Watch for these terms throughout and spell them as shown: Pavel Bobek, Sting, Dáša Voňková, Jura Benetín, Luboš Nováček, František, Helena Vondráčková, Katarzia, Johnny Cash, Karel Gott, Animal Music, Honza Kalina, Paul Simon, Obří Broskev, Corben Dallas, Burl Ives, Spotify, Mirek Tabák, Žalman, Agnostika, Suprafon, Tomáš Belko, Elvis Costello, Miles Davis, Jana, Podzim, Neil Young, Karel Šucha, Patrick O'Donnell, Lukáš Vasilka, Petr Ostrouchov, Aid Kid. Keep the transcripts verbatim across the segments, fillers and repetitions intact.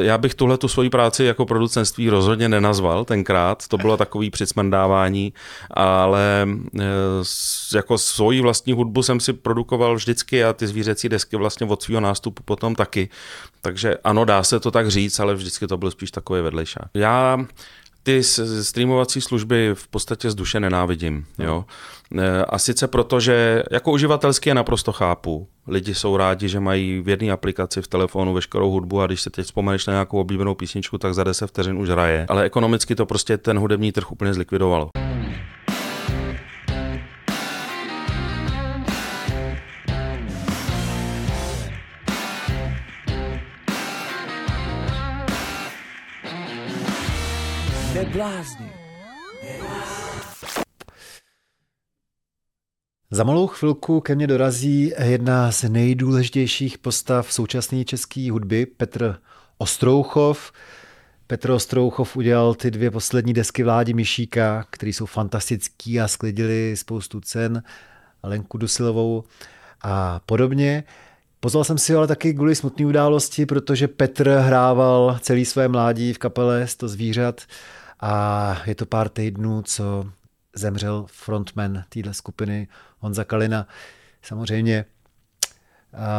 Já bych tuhle tu svoji práci jako producentství rozhodně nenazval tenkrát, to bylo takový přicmrdávání, ale jako svoji vlastní hudbu jsem si produkoval vždycky a ty zvířecí desky vlastně od svého nástupu potom taky. Takže ano, dá se to tak říct, ale vždycky to byl spíš takový vedlejšák. Já ty streamovací služby v podstatě z duše nenávidím. Jo? A sice proto, že jako uživatelsky je naprosto chápu. Lidi jsou rádi, že mají v jedné aplikaci v telefonu veškerou hudbu a když se teď vzpomeneš na nějakou oblíbenou písničku, tak za deset vteřin už hraje. Ale ekonomicky to prostě ten hudební trh úplně zlikvidovalo. Neblázni. Za malou chvilku ke mně dorazí jedna z nejdůležitějších postav současné české hudby, Petr Ostrouchov. Petr Ostrouchov udělal ty dvě poslední desky Vládi Mišíka, které jsou fantastický a sklidili spoustu cen, Lenku Dusilovou a podobně. Pozval jsem si ho ale taky kvůli smutné události, protože Petr hrával celý své mládí v kapele Sto zvířat a je to pár týdnů, co zemřel frontman téhle skupiny Honza Kalina. Samozřejmě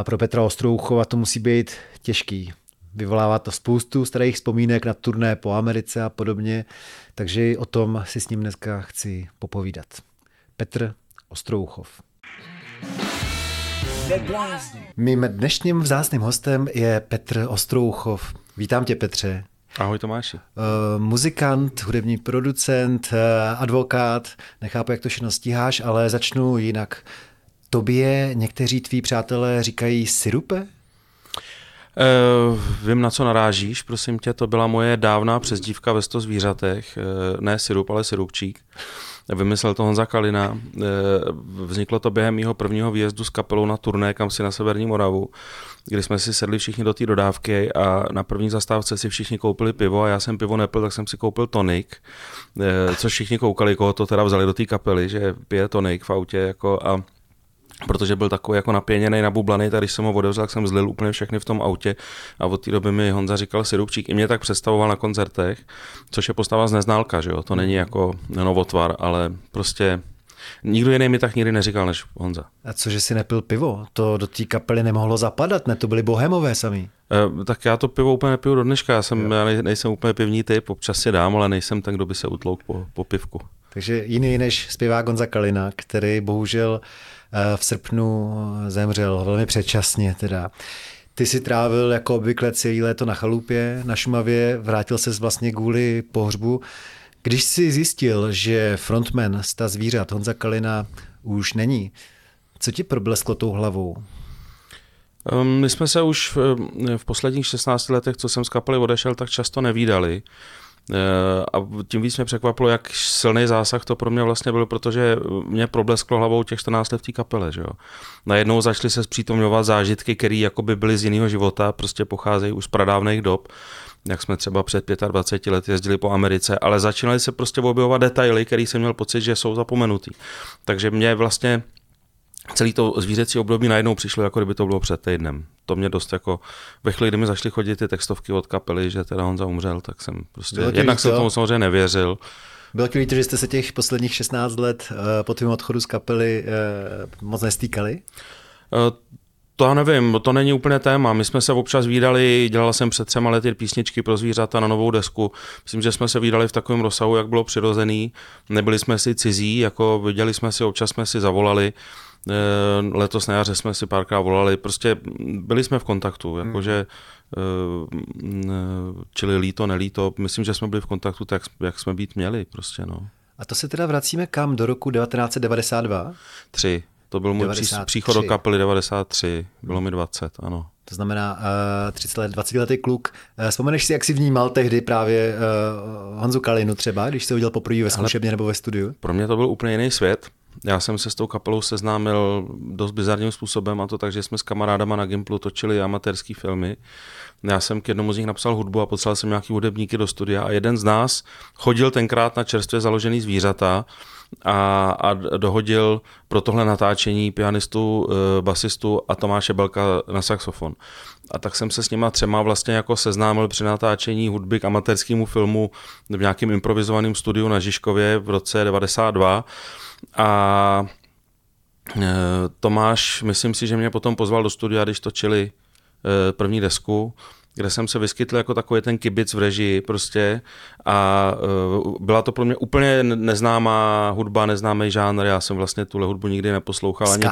pro Petra Ostrouchova to musí být těžký. Vyvolává to spoustu starých vzpomínek na turné po Americe a podobně, takže o tom si s ním dneska chci popovídat. Petr Ostrouchov. Mým dnešním vzácným hostem je Petr Ostrouchov. Vítám tě, Petře. Ahoj, Tomáši. Uh, muzikant, hudební producent, uh, advokát, nechápu, jak to všechno stíháš, ale začnu jinak. Tobě někteří tví přátelé říkají sirupe? Uh, vím, na co narážíš, prosím tě, to byla moje dávná přezdívka ve Sto zvířatech, uh, ne sirup, ale sirupčík. Vymyslel to Honza Kalina. Vzniklo to během mýho prvního výjezdu s kapelou na turné kam si na Severní Moravu, kdy jsme si sedli všichni do té dodávky a na první zastávce si všichni koupili pivo a já jsem pivo nepil, tak jsem si koupil tonik, což všichni koukali, koho to teda vzali do té kapely, že pije tonik v autě jako a protože byl takový jako napěněný, nabublaný, tak když jsem ho odevřel, tak jsem zlil úplně všechny v tom autě a od té doby mi Honza říkal sirupčík. I mě tak představoval na koncertech, což je postava z Neználka, že jo? To není jako novotvar, ale prostě nikdo jiný mi tak nikdy neříkal než Honza. A cože si nepil pivo? To do té kapely nemohlo zapadat, ne? To byli bohemové sami. E, tak já to pivo úplně nepiju do dneška, já, jsem, já nejsem úplně pivní typ, občas si dám, ale nejsem ten, kdo by se utlouk po, po pivku. Takže jiný než zpěvák Honza Kalina, který bohužel v srpnu zemřel, velmi předčasně teda. Ty si trávil jako obvykle celý léto na chalupě, na Šumavě, vrátil ses vlastně kvůli pohřbu. Když jsi zjistil, že frontman Sta zvířat Honza Kalina už není, co ti problesklo tou hlavou? My jsme se už v posledních šestnácti letech, co jsem z kapely odešel, tak často nevídali. A tím víc mě překvapilo, jak silný zásah to pro mě vlastně byl, protože mě problesklo hlavou těch čtrnáct let v té kapele. Že jo? Najednou začaly se zpřítomňovat zážitky, které jakoby byly z jiného života, prostě pocházejí už z pradávných dob, jak jsme třeba před dvaceti pěti lety jezdili po Americe, ale začínaly se prostě objevovat detaily, které jsem měl pocit, že jsou zapomenutý. Takže mě vlastně celý to zvířecí období najednou přišlo, jako kdyby to bylo před týdnem. To mě dost jako, ve chvíli, kdy mi začaly chodit ty textovky od kapely, že teda Honza umřel, tak jsem prostě, jednak jsem tomu samozřejmě nevěřil. Bylo ti líto, že jste se těch posledních šestnáct let uh, po tvým odchodu z kapely uh, moc nestýkali? Uh, To já nevím, to není úplně téma. My jsme se občas vídali, dělal jsem před třema lety písničky pro zvířata na novou desku. Myslím, že jsme se vídali v takovém rozsahu, jak bylo přirozený. Nebyli jsme si cizí, jako viděli jsme si, občas jsme si zavolali. Letos na jaře jsme si párkrát volali. Prostě byli jsme v kontaktu, jakože čili líto, nelíto. Myslím, že jsme byli v kontaktu tak, jak jsme být měli. Prostě, no. A to se teda vracíme kam? Do roku devatenáct set devadesát dva? Tři. To byl můj devadesát tři. Příchod do kapely devadesát tři, bylo mi dvacet, ano. To znamená uh, třicet let, dvacetiletý kluk. Uh, vzpomeneš si, jak si vnímal tehdy právě uh, Honzu Kalinu třeba, když se udělal poprvé ve zkušebně nebo ve studiu? Pro mě to byl úplně jiný svět. Já jsem se s tou kapelou seznámil dost bizarním způsobem a to tak, že jsme s kamarádama na Gimplu točili amatérský filmy. Já jsem k jednomu z nich napsal hudbu a potřeboval jsem nějaký hudebníky do studia a jeden z nás chodil tenkrát na čerstvě založený zvířata a, a dohodil pro tohle natáčení pianistu, basistu a Tomáše Belka na saxofon. A tak jsem se s nima třema vlastně jako seznámil při natáčení hudby k amatérskému filmu v nějakém improvizovaném studiu na Žižkově v roce devadesát dva a Tomáš, myslím si, že mě potom pozval do studia, když točili první desku, kde jsem se vyskytl jako takový ten kibic v režii prostě a byla to pro mě úplně neznámá hudba, neznámý žánr, já jsem vlastně tuhle hudbu nikdy neposlouchal ani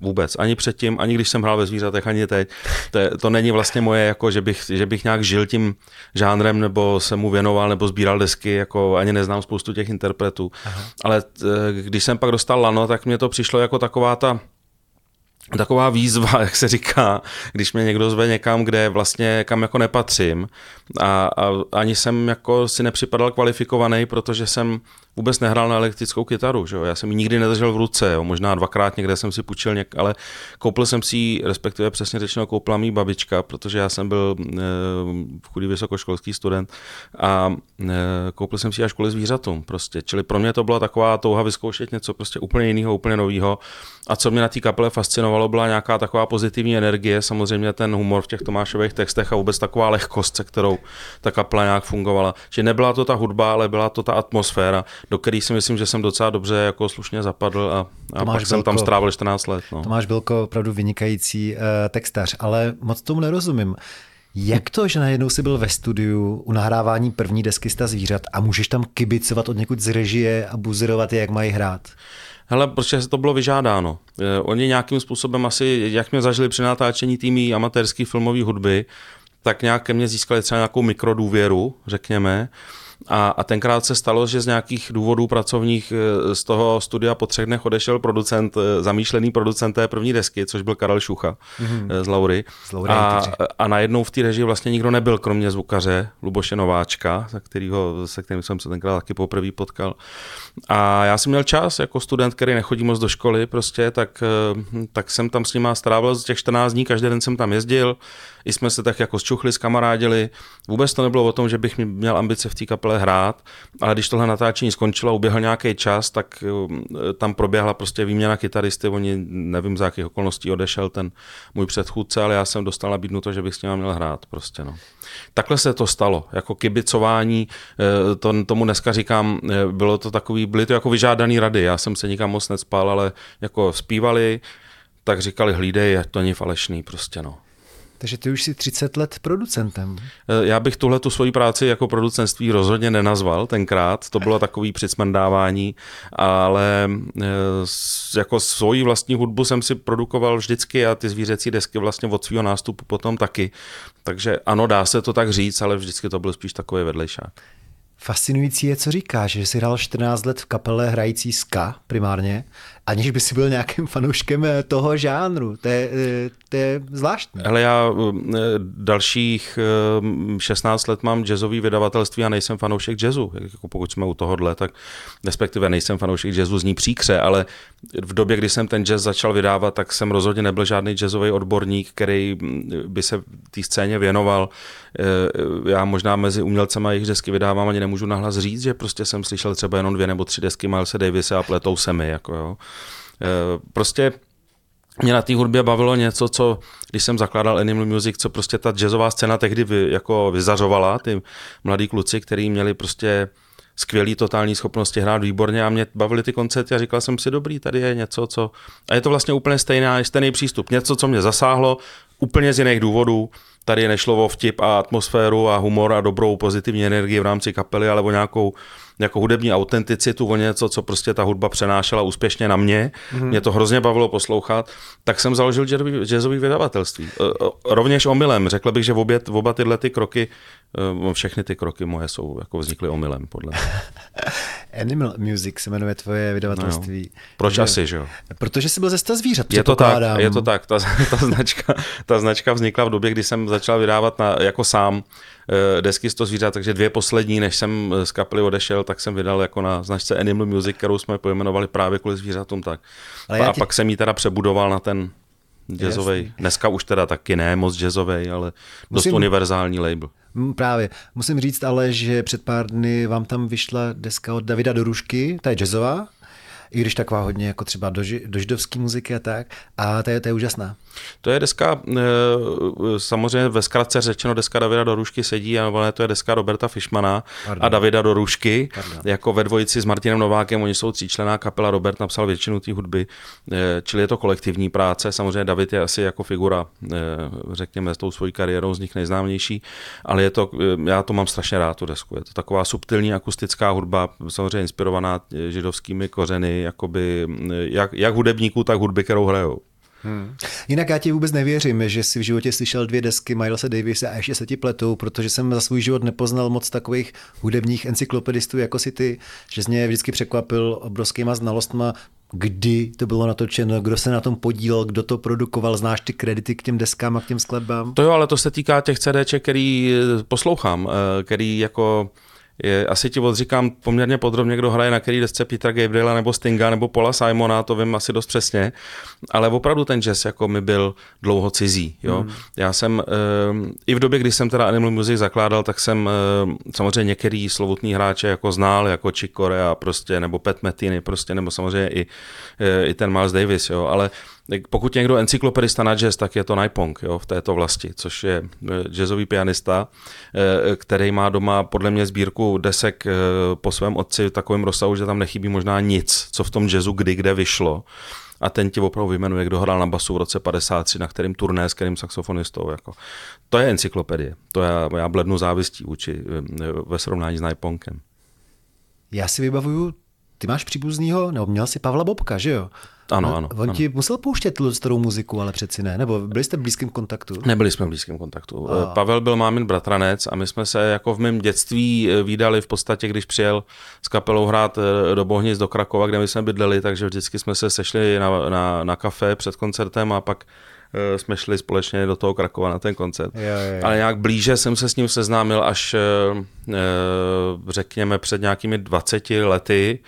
vůbec, ani předtím, ani když jsem hrál ve Zvířatech, ani teď. To, je, to není vlastně moje, jako, že, bych, že bych nějak žil tím žánrem, nebo se mu věnoval, nebo sbíral desky, jako, ani neznám spoustu těch interpretů. Aha. Ale t, když jsem pak dostal lano, tak mě to přišlo jako taková ta Taková výzva, jak se říká, když mě někdo zve někam, kde vlastně kam jako nepatřím a, a ani jsem jako si nepřipadal kvalifikovaný, protože jsem vůbec nehrál na elektrickou kytaru, že jo? Já jsem ji nikdy nedržel v ruce, jo? Možná dvakrát někde jsem si půjčil, něk- ale koupil jsem si ji, respektive přesně řečeno koupila mý babička, protože já jsem byl e, chudý vysokoškolský student a e, koupil jsem si ji až kvůli Zvířatům prostě, čili pro mě to byla taková touha vyzkoušet něco prostě úplně jiného, úplně nového. A co mě na té kapele fascinovalo, byla nějaká taková pozitivní energie, samozřejmě ten humor v těch Tomášových textech a vůbec taková lehkost, se kterou ta kapela nějak fungovala. Že nebyla to ta hudba, ale byla to ta atmosféra, do které si myslím, že jsem docela dobře jako slušně zapadl a, a pak Belko, jsem tam strávil čtrnáct let. No. Tomáš Belko, opravdu vynikající uh, textař, ale moc tomu nerozumím. Jak to, že najednou jsi byl ve studiu u nahrávání první desky Sta zvířat a můžeš tam kibicovat od někud z režie a buzerovat je, jak mají hrát? Hele, protože se to bylo vyžádáno. Oni nějakým způsobem asi, jak mě zažili při natáčení týmí amatérské filmové hudby, tak nějak ke mně získali třeba nějakou mikrodůvěru, řekněme. A, a tenkrát se stalo, že z nějakých důvodů pracovních z toho studia po třech dnech odešel producent, zamýšlený producent té první desky, což byl Karel Šucha mm-hmm. z Laury. Z Laury a, a najednou v té režii vlastně nikdo nebyl, kromě zvukaře Luboše Nováčka, za kterýho, se kterým jsem se tenkrát taky poprvé potkal. A já jsem měl čas, jako student, který nechodí moc do školy, prostě, tak, tak jsem tam s nima strávil z těch čtrnáct dní, každý den jsem tam jezdil, i jsme se tak jako zčuchli, skamarádili. Vůbec to nebylo o tom, že bych měl ambice v té kapele hrát, ale když tohle natáčení skončilo, uběhl nějaký čas, tak tam proběhla prostě výměna kytaristy, oni nevím, za jakých okolností odešel ten můj předchůdce, ale já jsem dostal nabídnuto, že bych s ním měl hrát prostě, no. Takhle se to stalo, jako kibicování, to, tomu dneska říkám, bylo to takový, byly to jako vyžádaný rady, já jsem se nikam moc necpal, ale jako zpívali, tak říkali hlídej, to není falešný prostě, no. Takže ty už jsi třicet let producentem. Já bych tuhle tu svoji práci jako producentství rozhodně nenazval tenkrát, to bylo takový přicmrdávání, ale jako svoji vlastní hudbu jsem si produkoval vždycky a ty zvířecí desky vlastně od svého nástupu potom taky. Takže ano, dá se to tak říct, ale vždycky to byl spíš takový vedlejšák. Fascinující je, co říkáš, že jsi hrál čtrnáct let v kapele hrající ska primárně, aniž by si byl nějakým fanouškem toho žánru. To je, to je zvláštní. Hele, já dalších šestnáct let mám jazzový vydavatelství a nejsem fanoušek jazzu. Jako pokud jsme u tohohle, tak respektive nejsem fanoušek jazzu, zní příkře, ale v době, kdy jsem ten jazz začal vydávat, tak jsem rozhodně nebyl žádný jazzový odborník, který by se té scéně věnoval. Já možná mezi umělcema jejich desky vydávám ani nemůžu nahlas říct, že prostě jsem slyšel třeba jenom dvě nebo tři desky Milese Davise a pletou se mi, jako jo. Prostě mě na té hudbě bavilo něco, co, když jsem zakládal Animal Music, co prostě ta jazzová scéna tehdy vy, jako vyzařovala, ty mladí kluci, kteří měli prostě skvělý totální schopnosti hrát výborně a mě bavili ty koncerty a říkal jsem si, dobrý, tady je něco, co... A je to vlastně úplně stejná, stejný přístup, něco, co mě zasáhlo, úplně z jiných důvodů. Tady nešlo o vtip a atmosféru a humor a dobrou pozitivní energii v rámci kapely, ale o nějakou jako hudební autenticitu, o něco, co prostě ta hudba přenášela úspěšně na mě. Mm-hmm. Mě to hrozně bavilo poslouchat. Tak jsem založil jazzový vydavatelství. Rovněž omylem. Řekl bych, že obě, oba tyhle ty kroky, všechny ty kroky moje jsou, jako vznikly omylem, podle mě. Animal Music se jmenuje tvoje vydavatelství. No, proč že, asi, že jo? Protože jsi byl ze Sta zvířat, je to tak, je to tak. Ta, ta, značka, ta značka vznikla v době, kdy jsem začal vydávat na, jako sám desky Sto zvířat, takže dvě poslední, než jsem z kapely odešel, tak jsem vydal jako na značce Animal Music, kterou jsme pojmenovali právě kvůli zvířatům tak. Ale a ti... pak jsem ji teda přebudoval na ten jazzovej, dneska už teda taky ne moc jazzovej, ale dost Musím... univerzální label. Právě. Musím říct ale, že před pár dny vám tam vyšla deska od Davida Dorušky, ta je jazzová, i když taková hodně jako třeba do, do židovské muziky a tak, a to je, to je úžasná. To je deska, samozřejmě ve zkratce řečeno, deska Davida Dorušky sedí, a ne, to je deska Roberta Fischmana Pardon. a Davida Dorušky, Pardon. jako ve dvojici s Martinem Novákem, oni jsou tříčlenná kapela, Robert napsal většinu té hudby, čili je to kolektivní práce, samozřejmě David je asi jako figura, řekněme, s tou svojí kariérou z nich nejznámější, ale je to, já to mám strašně rád, tu desku, je to taková subtilní akustická hudba, samozřejmě inspirovaná židovskými kořeny, jakoby, jak, jak hudebníků, tak hudby, kterou hrajou. Hmm. Jinak já ti vůbec nevěřím, že jsi v životě slyšel dvě desky Milese Davise a ještě se ti pletou, protože jsem za svůj život nepoznal moc takových hudebních encyklopedistů jako si ty, že jsi mě vždycky překvapil obrovskýma znalostma, kdy to bylo natočeno, kdo se na tom podílel, kdo to produkoval, znáš ty kredity k těm deskám a k těm skladbám? To jo, ale to se týká těch CDček, který poslouchám, který jako... Je, asi ti odříkám poměrně podrobně, kdo hraje na který desce Petra Gabriela nebo Stinga nebo Paula Simona, to vím asi dost přesně, ale opravdu ten jazz jako mi byl dlouho cizí. Jo? Mm. Já jsem, e, i v době, kdy jsem teda Animal Music zakládal, tak jsem e, samozřejmě některý slovutný hráče jako znal, jako Chick Corea prostě, nebo Pat Metheny prostě, nebo samozřejmě i, e, i ten Miles Davis, jo? Ale pokud někdo encyklopedista na jazz, tak je to Nipong, jo, v této vlasti, což je jazzový pianista, který má doma podle mě sbírku desek po svém otci v takovém rozsahu, že tam nechybí možná nic, co v tom jazzu kdy kde vyšlo. A ten ti opravdu vyjmenuje, kdo hrál na basu v roce padesát tři, na kterým turné, s kterým saxofonistou. Jako. To je encyklopedie. To já, já blednu závistí uči ve srovnání s Nipongem. Já si vybavuju, ty máš příbuznýho, nebo měl si Pavla Bobka, že jo? Ano, ano. On ano. ti musel pouštět tu starou muziku, ale přeci ne, nebo byli jste v blízkém kontaktu? Nebyli jsme v blízkém kontaktu. A. Pavel byl mámin bratranec a my jsme se jako v mém dětství vídali v podstatě, když přijel s kapelou hrát do Bohnic, do Krakova, kde my jsme bydleli, takže vždycky jsme se sešli na, na, na kafe před koncertem a pak jsme šli společně do toho Krakova na ten koncert. Jo, jo. Ale nějak blíže jsem se s ním seznámil až řekněme před nějakými dvaceti lety.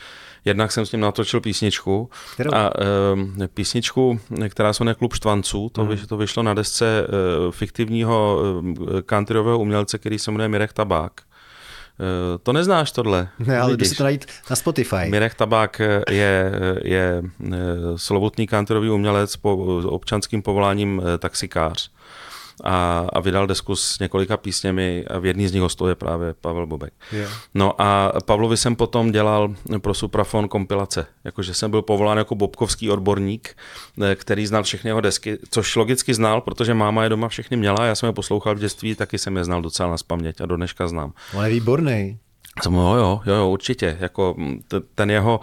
Jednak jsem s ním natočil písničku, a, e, písničku, která se jmenuje Klub štvanců, to, hmm. to vyšlo na desce e, fiktivního e, countryového umělce, který se jmenuje Mirek Tabák. E, to neznáš tohle? Ne, ale jde si to najít na Spotify. Mirek Tabák je, je slovutný countryový umělec po občanským povoláním taxikář a, a vydal desku s několika písněmi a v jedný z nich hostuje právě Pavel Bobek. Yeah. No a Pavlovi jsem potom dělal pro Suprafon kompilace, jakože jsem byl povolán jako bobkovský odborník, který znal všechny jeho desky, což logicky znal, protože máma je doma všechny měla, já jsem je poslouchal v dětství, taky jsem je znal docela nazpaměť a do dneška znám. On je výborný. No, jo, jo, jo, určitě. Jako ten jeho,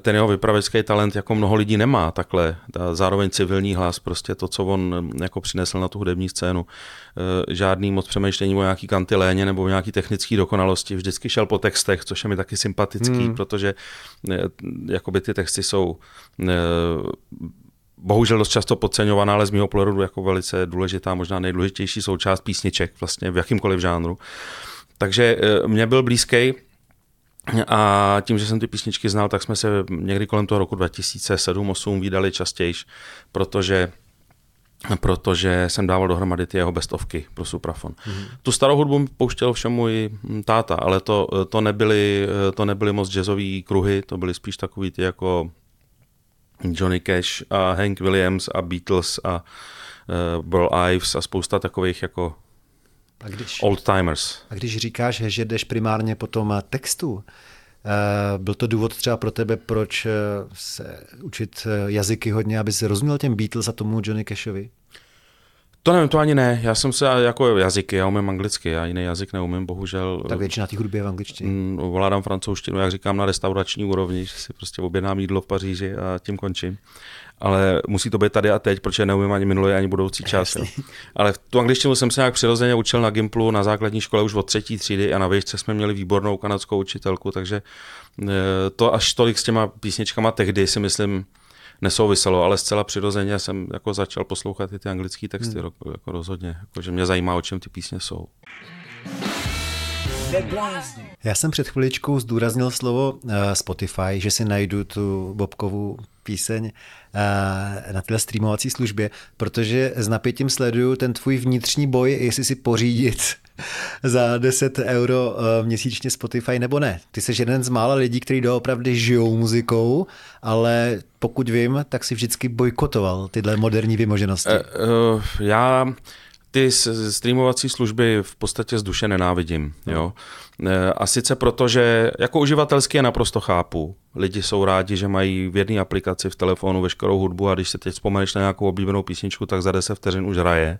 ten jeho vypravěcký talent jako mnoho lidí nemá takhle. Ta zároveň civilní hlas, prostě to, co on jako přinesl na tu hudební scénu. Žádný moc přemýšlení o nějaký kantiléně nebo o nějaký technické dokonalosti. Vždycky šel po textech, což je mi taky sympatický, hmm. protože jakoby ty texty jsou bohužel dost často podceňovaná, ale z mýho pohledu jako velice důležitá, možná nejdůležitější součást písniček vlastně v jakýmkoliv žánru. Takže mě byl blízký a tím, že jsem ty písničky znal, tak jsme se někdy kolem toho roku dva tisíce sedm osm vídali častějiš, protože, protože jsem dával dohromady ty jeho bestovky pro Suprafon. Mm-hmm. Tu starou hudbu pouštěl všem můj táta, ale to, to, nebyly, to nebyly moc jazzový kruhy, to byly spíš takový ty jako Johnny Cash a Hank Williams a Beatles a uh, Burl Ives a spousta takových jako A když, old-timers. A když říkáš, že jdeš primárně po tom textu, byl to důvod třeba pro tebe, proč se učit jazyky hodně, aby si rozuměl těm Beatles a tomu Johnny Cashovi? To nevím, to ani ne. Já jsem se jako jazyky, já umím anglicky, já jiný jazyk neumím, bohužel. Tak většina těch hudby je v angličtině. Ovládám francouzštinu, jak říkám, na restaurační úrovni, že si prostě objednám jídlo v Paříži a tím končím. Ale musí to být tady a teď, protože neumím ani minulý, ani budoucí čas. Ale tu angličtinu jsem se nějak přirozeně učil na Gimplu, na základní škole už od třetí třídy a na výšce jsme měli výbornou kanadskou učitelku, takže to až tolik s těma písničkama tehdy si myslím nesouviselo, ale zcela přirozeně jsem jako začal poslouchat i ty anglické texty hmm. jako rozhodně, jako, že mě zajímá, o čem ty písně jsou. Já jsem před chviličkou zdůraznil slovo uh, Spotify, že si najdu tu Bobkovu píseň uh, na téhle streamovací službě, protože s napětím sleduju ten tvůj vnitřní boj, jestli si pořídit za deset euro uh, měsíčně Spotify nebo ne. Ty jsi jeden z mála lidí, kteří doopravdy žijou muzikou, ale pokud vím, tak si vždycky bojkotoval tyhle moderní vymoženosti. Uh, uh, já... Ty streamovací služby v podstatě z duše nenávidím. Jo? A sice proto, že jako uživatelsky je naprosto chápu. Lidi jsou rádi, že mají v jedné aplikaci v telefonu veškerou hudbu a když se teď vzpomeneš na nějakou oblíbenou písničku, tak za deset vteřin už hraje.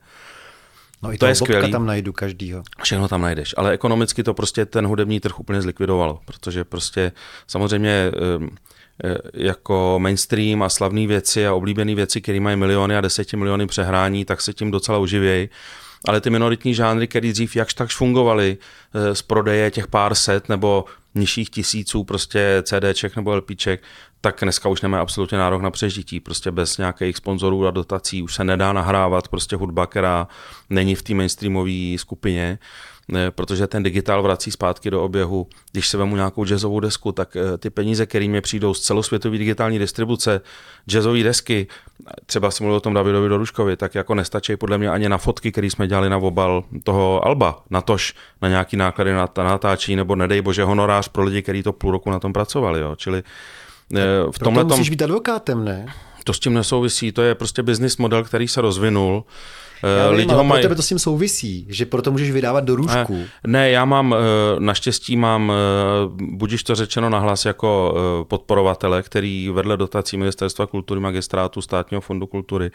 No i to je skvělý. Tam najdu každýho. Všechno tam najdeš, ale ekonomicky to prostě ten hudební trh úplně zlikvidovalo, protože prostě samozřejmě jako mainstream a slavné věci a oblíbené věci, které mají miliony a desetimiliony přehrání, tak se tím docela uživějí. Ale ty minoritní žánry, které dřív jakž takž fungovaly z prodeje těch pár set nebo nižších tisíců prostě CDček nebo LPček, tak dneska už nemají absolutně nárok na přežití. Prostě bez nějakých sponzorů a dotací už se nedá nahrávat prostě hudba, která není v té mainstreamové skupině, protože ten digitál vrací zpátky do oběhu. Když se vemu nějakou jazzovou desku, tak ty peníze, kterými přijdou z celosvětové digitální distribuce, jazzové desky, třeba si mluvil o tom Davidovi Doruškovi, tak jako nestačí podle mě ani na fotky, které jsme dělali na obal toho alba, natož na nějaký náklady na natáčení, nebo nedej bože honorář pro lidi, kteří to půl roku na tom pracovali. Jo. Čili v tomhle tom... musíš být advokátem, ne? To s tím nesouvisí, to je prostě business model, který se rozvinul. Já vím, ale maj... pro tebe to s tím souvisí, že proto můžeš vydávat Dorušku. Ne, ne, já mám, naštěstí mám, budiž to řečeno nahlas jako podporovatele, který vedle dotací Ministerstva kultury, magistrátu, Státního fondu kultury,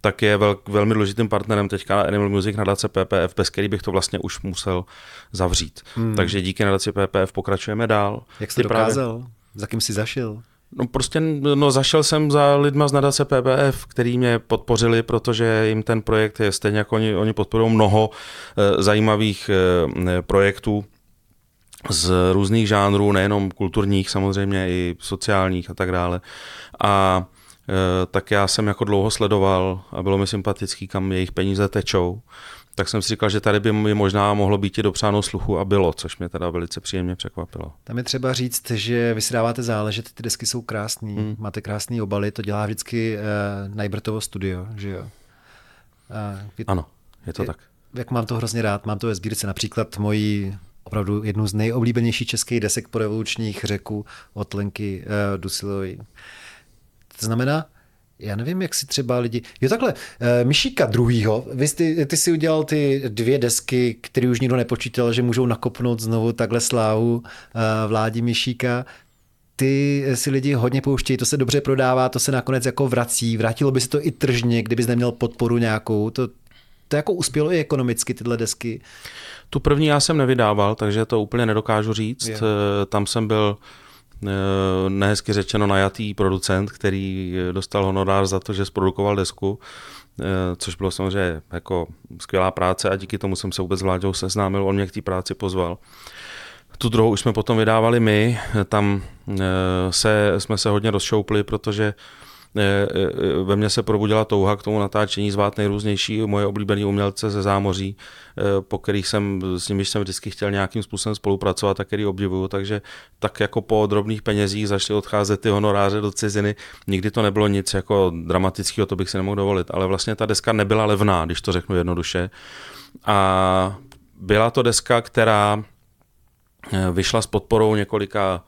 tak je vel, velmi důležitým partnerem teďka na Animal Music Nadace P P F, bez který bych to vlastně už musel zavřít. Hmm. Takže díky Nadaci P P F pokračujeme dál. Jak jsi Ty dokázal? Právě... Za kým jsi zašel? No prostě no zašel jsem za lidma z nadace P P F, který mě podpořili, protože jim ten projekt je stejně jako oni, oni podporují mnoho e, zajímavých e, projektů z různých žánrů, nejenom kulturních samozřejmě, i sociálních a tak dále. A e, tak já jsem jako dlouho sledoval a bylo mi sympatický, kam jejich peníze tečou. Tak jsem si říkal, že tady by možná mohlo být i dopřáno sluchu a bylo, což mě teda velice příjemně překvapilo. Tam je třeba říct, že vy si dáváte záležet, ty desky jsou krásné, mm. máte krásné obaly, to dělá vždycky uh, Najbrtovo studio, že jo? Uh, vy... Ano, je to je, tak. Jak mám to hrozně rád, mám to ve sbírce, například moji opravdu jednu z nejoblíbenějších českých desek po revolučních Řeků od Lenky uh, Dusilové. To znamená, já nevím, jak si třeba lidi... Jo takhle, e, Mišíka druhýho, vy, ty, ty si udělal ty dvě desky, které už nikdo nepočítal, že můžou nakopnout znovu takhle slávu e, Vládi Mišíka. Ty si lidi hodně pouštějí, to se dobře prodává, to se nakonec jako vrací. Vrátilo by se to i tržně, kdybys neměl podporu nějakou. To, to jako uspělo i ekonomicky tyhle desky. Tu první já jsem nevydával, takže to úplně nedokážu říct. Je. Tam jsem byl... nehezky řečeno najatý producent, který dostal honorář za to, že zprodukoval desku, což bylo samozřejmě jako skvělá práce a díky tomu jsem se vůbec s Vláďou seznámil, on mě k té práci pozval. Tu druhou už jsme potom vydávali my, tam se, jsme se hodně rozšoupli, protože ve mně se probudila touha k tomu natáčení, zvát nejrůznější moje oblíbené umělce ze zámoří, po kterých jsem, s nimiž jsem vždycky chtěl nějakým způsobem spolupracovat a který obdivuju, takže tak jako po drobných penězích začaly odcházet ty honoráře do ciziny. Nikdy to nebylo nic jako dramatického, to bych si nemohl dovolit, ale vlastně ta deska nebyla levná, když to řeknu jednoduše. A byla to deska, která vyšla s podporou několika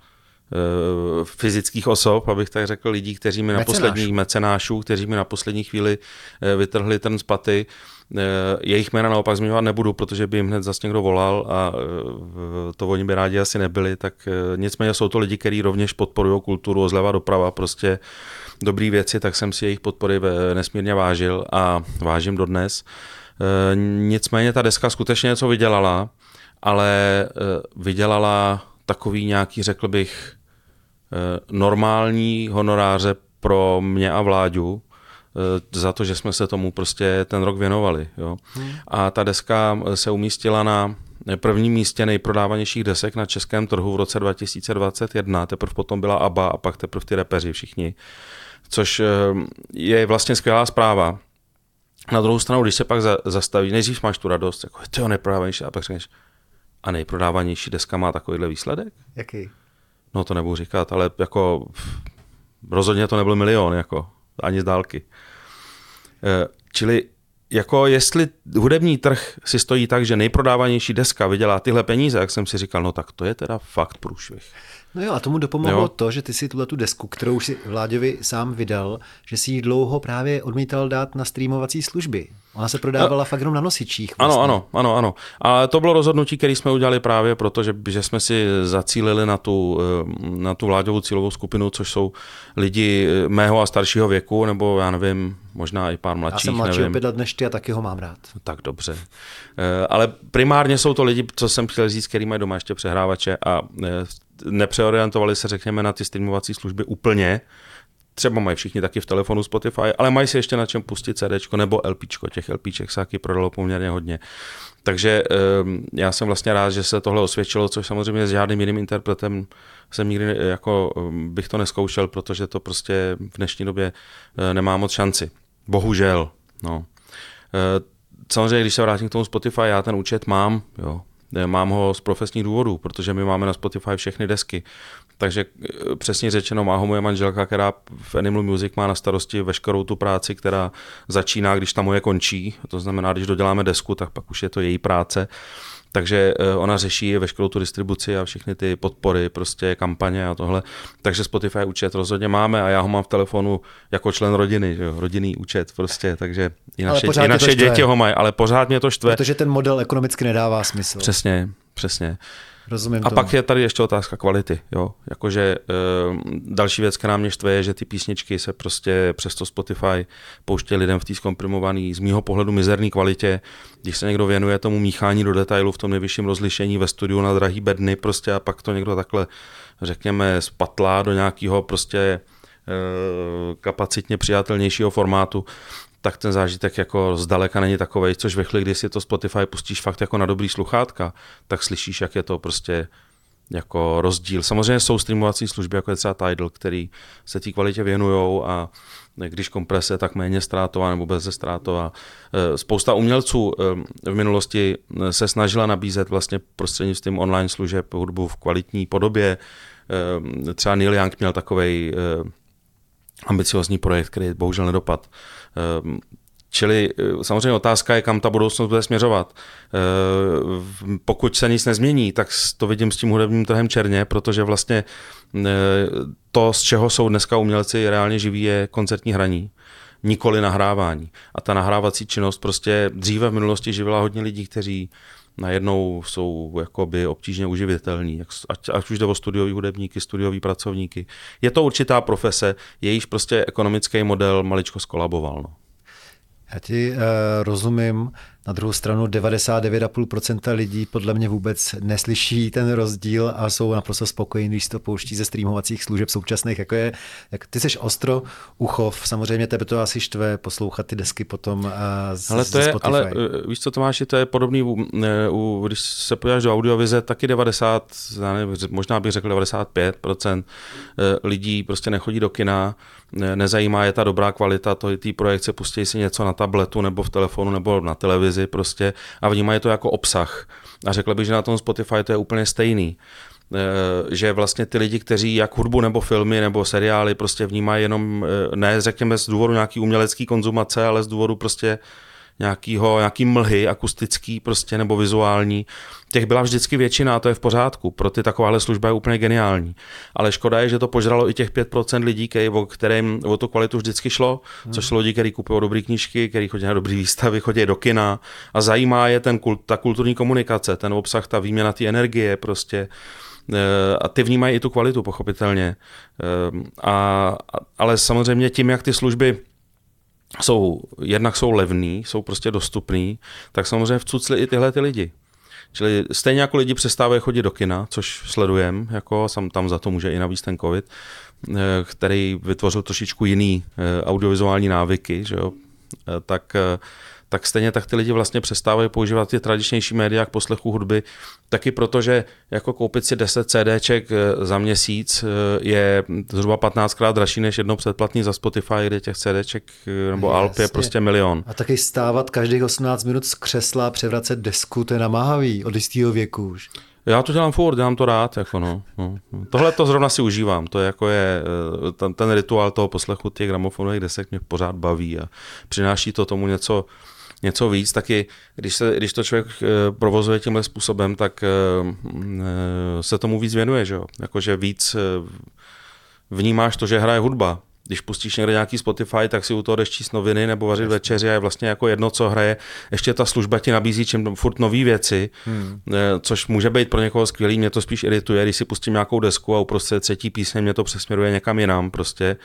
fyzických osob, abych tak řekl, lidí, kteří mi na poslední mecenášů, kteří mi na poslední chvíli vytrhli ten z paty. Jejich jména naopak zmiňovat nebudu, protože by jim hned zase někdo volal a to oni by rádi asi nebyli, tak nicméně jsou to lidi, kteří rovněž podporují kulturu zleva doprava, prostě dobrý věci, tak jsem si jejich podpory nesmírně vážil a vážím dodnes. Nicméně ta deska skutečně něco vydělala, ale vydělala takový nějaký, řekl bych, normální honoráře pro mě a Vláďu za to, že jsme se tomu prostě ten rok věnovali. Jo. Hmm. A ta deska se umístila na prvním místě nejprodávanějších desek na českém trhu v roce dva tisíce dvacet jedna. Teprv potom byla ABBA a pak teprv ty repeři všichni. Což je vlastně skvělá zpráva. Na druhou stranu, když se pak zastaví, nejdřív máš tu radost, jako to je neprodávnější, a pak řekneš, A nejprodávanější deska má takovýhle výsledek? Jaký? No to nebudu říkat, ale jako rozhodně to nebyl milion, jako, ani z dálky. Čili jako jestli hudební trh si stojí tak, že nejprodávanější deska vydělá tyhle peníze, jak jsem si říkal, no tak to je teda fakt průšvih. No jo, a tomu dopomohlo jo. to, že ty si tuhle tu desku, kterou si Vláďovi sám vydal, že si ji dlouho právě odmítal dát na streamovací služby. Ona se prodávala a... fakt jenom na nosičích. Vlastně. Ano, ano, ano, ano. A to bylo rozhodnutí, které jsme udělali právě proto, že, že jsme si zacílili na tu, na tu Vláďovu cílovou skupinu, což jsou lidi mého a staršího věku, nebo já nevím, možná i pár mladších. Já jsem mladší o pět let než ty a taky ho mám rád. Tak dobře. Ale primárně jsou to lidi, co jsem chtěl říct, který mají doma ještě přehrávače a nepřeorientovali se, řekněme, na ty streamovací služby úplně. Třeba mají všichni taky v telefonu Spotify, ale mají si ještě na čem pustit CDčko nebo LPčko. Těch LPček se taky prodalo poměrně hodně. Takže já jsem vlastně rád, že se tohle osvědčilo, což samozřejmě s žádným jiným interpretem jsem nikdy jako bych to neskoušel, protože to prostě v dnešní době nemá moc šanci. Bohužel. No. Samozřejmě, když se vrátím k tomu Spotify, já ten účet mám, jo. Mám ho z profesních důvodů, protože my máme na Spotify všechny desky. Takže přesně řečeno má ho moje manželka, která v Animal Music má na starosti veškerou tu práci, která začíná, když ta moje končí. To znamená, když doděláme desku, tak pak už je to její práce. Takže ona řeší veškerou tu distribuci a všechny ty podpory, prostě kampaně a tohle. Takže Spotify účet rozhodně máme a já ho mám v telefonu jako člen rodiny, jo? Rodinný účet prostě, takže i naše, i naše děti ho mají, ale pořád mě to štve. Protože ten model ekonomicky nedává smysl. Přesně, přesně. Rozumím a tomu. Pak je tady ještě otázka kvality, jo, jakože e, další věc, která mě štve, je, že ty písničky se prostě přes to Spotify pouštějí lidem v té zkomprimované, z mýho pohledu mizerné kvalitě, když se někdo věnuje tomu míchání do detailu v tom nejvyšším rozlišení ve studiu na drahý bedny prostě a pak to někdo takhle, řekněme, spatlá do nějakého prostě e, kapacitně přijatelnějšího formátu, tak ten zážitek jako zdaleka není takovej, což ve chvíli, kdy si to Spotify pustíš fakt jako na dobrý sluchátka, tak slyšíš, jak je to prostě jako rozdíl. Samozřejmě jsou streamovací služby, jako je třeba Tidal, který se té kvalitě věnujou a když komprese, tak méně ztrátová nebo bez ztrátová. Spousta umělců v minulosti se snažila nabízet vlastně prostřednictvím online služeb hudbu v kvalitní podobě. Třeba Neil Young měl takovej ambiciózní projekt, který bohužel nedopad. Čili samozřejmě otázka je, kam ta budoucnost bude směřovat. Pokud se nic nezmění, tak to vidím s tím hudebním trhem černě, protože vlastně to, z čeho jsou dneska umělci reálně živí, je koncertní hraní, nikoli nahrávání. A ta nahrávací činnost prostě dříve v minulosti živila hodně lidí, kteří najednou jsou jakoby obtížně uživitelní, ať už jde o studiový hudebníky, studiový pracovníky. Je to určitá profese, jejíž prostě ekonomický model maličko skolaboval. No. Já ti uh, rozumím, na druhou stranu devadesát devět celá pět procenta lidí podle mě vůbec neslyší ten rozdíl a jsou naprosto spokojení, když to pouští ze streamovacích služeb současných, jako je, jak ty seš ostro uchov, samozřejmě tebe to asi štve poslouchat ty desky potom z, ale to je, Spotify. Ale víš co, Tomáši, to je podobný, u, u, když se podíváš do audiovize, taky devadesát, nevím, možná bych řekl devadesát pět procent lidí prostě nechodí do kina, nezajímá je ta dobrá kvalita, to ty projekce pustí si něco na tabletu nebo v telefonu nebo na televizi, prostě a vnímají to jako obsah. A řekl bych, že na tom Spotify to je úplně stejný. E, že vlastně ty lidi, kteří jak hudbu nebo filmy nebo seriály prostě vnímají jenom, ne řekněme z důvodu nějaký umělecký konzumace, ale z důvodu prostě nějakýho, nějaký mlhy akustický prostě nebo vizuální. Těch byla vždycky většina a to je v pořádku. Pro ty takováhle služba je úplně geniální. Ale škoda je, že to požralo i těch pět procent lidí, o kterým o tu kvalitu vždycky šlo, hmm. což jsou lidi, kteří kupují dobré knížky, kteří chodí na dobré výstavy, chodí do kina a zajímá je ten, ta kulturní komunikace, ten obsah, ta výměna té energie prostě. A ty vnímají i tu kvalitu, pochopitelně. A, ale samozřejmě tím, jak ty služby jsou, jednak jsou levný, jsou prostě dostupný, tak samozřejmě vcucli i tyhle ty lidi. Čili stejně jako lidi přestávají chodit do kina, což sledujem, jako sam tam za to může i navíc ten covid, který vytvořil trošičku jiný audiovizuální návyky, že jo? Tak, tak stejně tak ty lidi vlastně přestávají používat ty tradičnější média k poslechu hudby, taky protože jako koupit si deset CDček za měsíc je zhruba patnáctkrát dražší než jedno předplatný za Spotify, kde těch CDček nebo alb je prostě milion. A taky stávat každých osmnáct minut z křesla a převracet desku, to je namáhavý od jistého věku už. Já to dělám furt, dělám to rád. Jako no, no. Tohle to zrovna si užívám. To je jako je, ten, ten rituál toho poslechu těch gramofonových desek mě pořád baví a přináší to tomu něco, něco víc. Taky když, se, když to člověk provozuje tímhle způsobem, tak se tomu víc věnuje. Že jo? Jakože víc vnímáš to, že hraje hudba. Když pustíš někde nějaký Spotify, tak si u toho jdeš číst noviny nebo vařit večeři a je vlastně jako jedno, co hraje. Ještě ta služba ti nabízí čím furt nový věci, hmm. což může být pro někoho skvělý, mě to spíš irituje, když si pustím nějakou desku a uprostřed třetí písně mě to přesměruje někam jinam prostě.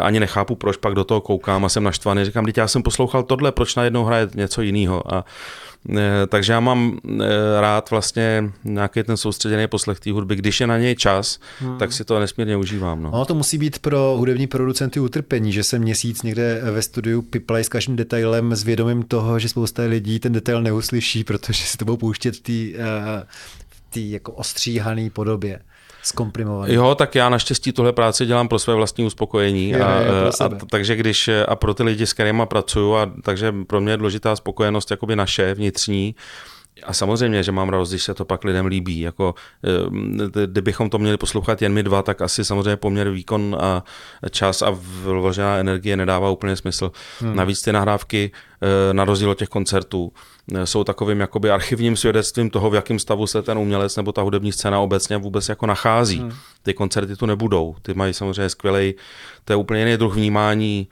Ani nechápu proč, pak do toho koukám a jsem naštvaný, říkám, teď já jsem poslouchal tohle, proč najednou hraje něco jiného. A takže já mám rád vlastně nějaký ten soustředěný poslech té hudby. Když je na něj čas, hmm. tak si to nesmírně užívám. No. No, to musí být pro hudební producenty utrpení, že se měsíc někde ve studiu piplají s každým detailem s vědomím toho, že spousta lidí ten detail neuslyší, protože si to budou pouštět v té uh, jako ostříhané podobě. Zkomprimovaný. Jo, tak já naštěstí tuhle práci dělám pro své vlastní uspokojení. Je, a, je, a, takže když, a pro ty lidi, s kterýma pracuju, a takže pro mě je důležitá spokojenost jakoby naše, vnitřní. A samozřejmě, že mám radost, když se to pak lidem líbí. Jako, kdybychom to měli poslouchat jen my dva, tak asi samozřejmě poměr výkon a čas a vložená energie nedává úplně smysl. Hmm. Navíc ty nahrávky, na rozdíl od těch koncertů, jsou takovým jakoby archivním svědectvím toho, v jakém stavu se ten umělec nebo ta hudební scéna obecně vůbec jako nachází. Hmm. Ty koncerty tu nebudou. Ty mají samozřejmě skvělej, to je úplně jiný druh vnímání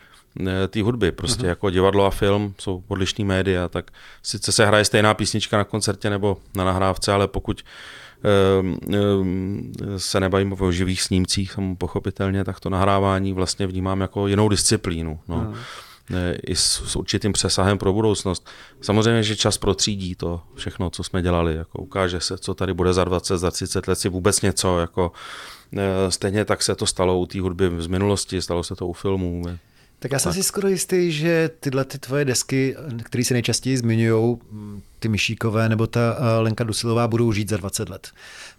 té hudby, prostě uh-huh. jako divadlo a film jsou odlišný média, tak sice se hraje stejná písnička na koncertě nebo na nahrávce, ale pokud um, um, se nebavím o živých snímcích, pochopitelně, tak to nahrávání vlastně vnímám jako jinou disciplínu. No. Uh-huh. I s, s určitým přesahem pro budoucnost. Samozřejmě, že čas protřídí to všechno, co jsme dělali. Jako ukáže se, co tady bude za dvacet, za třicet let, si vůbec něco. Jako, stejně tak se to stalo u té hudby z minulosti, stalo se to u filmů. Tak já jsem tak. si skoro jistý, že tyhle ty tvoje desky, které se nejčastěji zmiňují, ty Mišíkové nebo ta Lenka Dusilová, budou žít za dvacet let.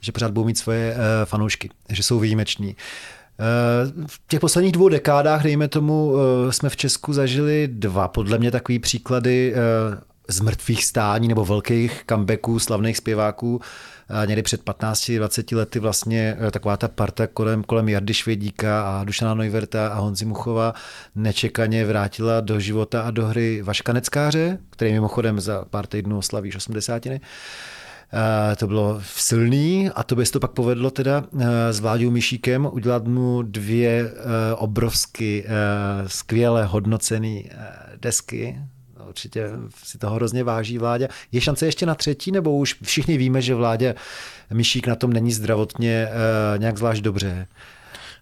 Že pořád budou mít svoje fanoušky, že jsou výjimeční. V těch posledních dvou dekádách, dejme tomu, jsme v Česku zažili dva, podle mě takový příklady z mrtvých stání nebo velkých comebacků, slavných zpěváků. Někdy před patnácti dvaceti lety vlastně taková ta parta kolem, kolem Jardy Švědíka a Dušana Neuwirtha a Honzy Muchova nečekaně vrátila do života a do hry Vaška Neckáře, který mimochodem za pár týdnů oslavíš osmdesátiny. To bylo silný a to by se to pak povedlo teda s Vláďou Mišíkem udělat mu dvě obrovsky skvěle hodnocené desky. Určitě si toho hrozně váží Vláďa. Je šance ještě na třetí, nebo už všichni víme, že Vláďa Mišík na tom není zdravotně uh, nějak zvlášť dobře?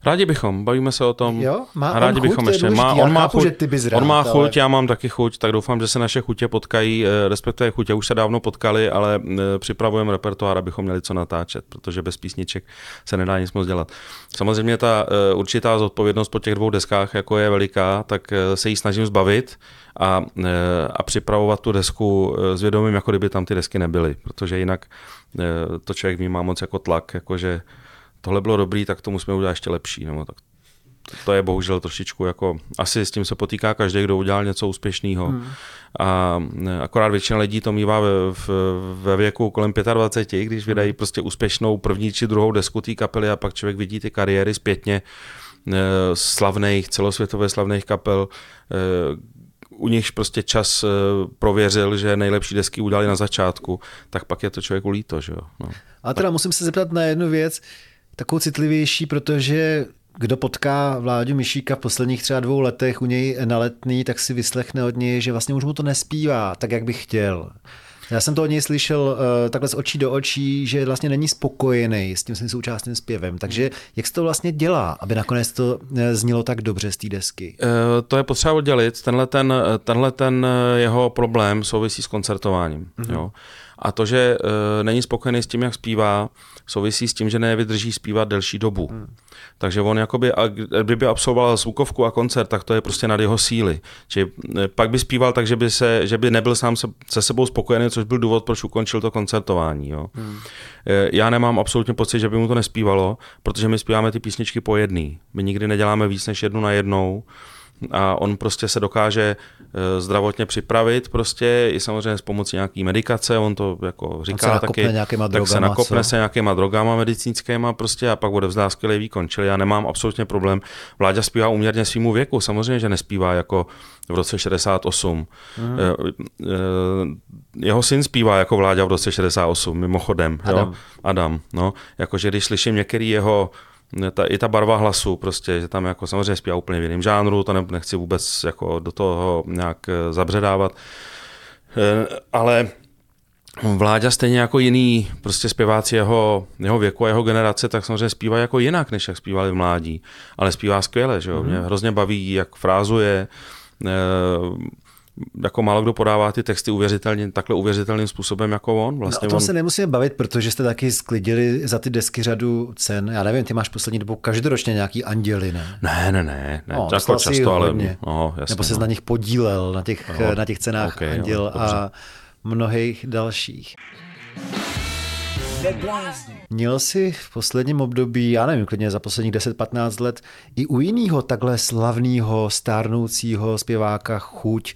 Rádi bychom, bavíme se o tom. Jo, má a rádi bychom ještě. Má, on, má chápu, chuť, rád, on má chuť, ale... já mám taky chuť, tak doufám, že se naše chutě potkají, respektive chutě už se dávno potkali, ale připravujeme repertoár, abychom měli co natáčet, protože bez písniček se nedá nic moc dělat. Samozřejmě ta určitá zodpovědnost po těch dvou deskách, jako je veliká, tak se jí snažím zbavit a, a připravovat tu desku s vědomím, jako kdyby tam ty desky nebyly, protože jinak to člověk vnímá moc jako tlak, jakože tohle bylo dobrý, tak to musíme udělat ještě lepší. Nebo tak to je bohužel trošičku jako, asi s tím se potýká každý, kdo udělal něco úspěšného. Hmm. A akorát většina lidí to mívá ve, ve věku kolem dvacet pět, když vydají prostě úspěšnou první či druhou desku té kapely a pak člověk vidí ty kariéry zpětně slavných, celosvětově slavných kapel, u nichž prostě čas prověřil, že nejlepší desky udělali na začátku, tak pak je to člověku líto. Že jo? No. A teda tak. Musím se zeptat na jednu věc, takovou citlivější, protože kdo potká Vláďu Mišíka v posledních třeba dvou letech u něj na Letný, tak si vyslechne od něj, že vlastně už mu to nespívá tak, jak by chtěl. Já jsem to od něj slyšel uh, takhle z očí do očí, že vlastně není spokojený s tím svým současným zpěvem. Takže jak se to vlastně dělá, aby nakonec to znělo tak dobře z té desky? Uh, to je potřeba oddělit. Tenhle ten, tenhle ten jeho problém souvisí s koncertováním. Uh-huh. Jo? A to, že e, není spokojený s tím, jak zpívá, souvisí s tím, že nevydrží zpívat delší dobu. Hmm. Takže on jakoby, a kdyby absolvoval zvukovku a koncert, tak to je prostě nad jeho síly. Čiže pak by zpíval tak, že by, se, že by nebyl sám se, se sebou spokojený, což byl důvod, proč ukončil to koncertování. Jo. Hmm. E, já nemám absolutně pocit, že by mu to nespívalo, protože my zpíváme ty písničky po jedný. My nikdy neděláme víc než jednu na jednou. A on prostě se dokáže zdravotně připravit prostě i samozřejmě s pomocí nějaký medikace, on to jako říká taky, drogama, tak se nakopne co? se nějakýma drogama medicínskýma prostě a pak odevzdá skvělý výkon. Čili já nemám absolutně problém. Vláďa zpívá uměrně svýmu věku, samozřejmě, že nespívá jako v roce šedesát osm. Mm. Jeho syn zpívá jako Vláďa v roce šedesát osm, mimochodem. Adam. Jo? Adam no. Jakože když slyším některý jeho Ta, i ta barva hlasu prostě, že tam jako samozřejmě zpívá úplně v jiném žánru, to ne, nechci vůbec jako do toho nějak zabředávat, e, ale Vláďa stejně jako jiný prostě zpěváci jeho, jeho věku a jeho generace, tak samozřejmě zpívá jako jinak, než jak zpívali v mládí, ale zpívá skvěle, že jo, mm-hmm. Mě hrozně baví, jak frázuje, e, jako málo kdo podává ty texty uvěřitelně, takhle uvěřitelným způsobem jako on. Vlastně no o tom on... se nemusíme bavit, protože jste taky sklidili za ty desky řadu cen. Já nevím, ty máš poslední dobou každoročně nějaký anděly, ne? Ne, ne, ne. ne. No, jako často, ale... Oho, jasně, Nebo ses no. na nich podílel, na těch, no, na těch cenách okay, anděl no, a mnohých dalších. Měl jsi v posledním období, já nevím, klidně za posledních deset patnáct let, i u jiného takhle slavného, stárnoucího zpěváka chuť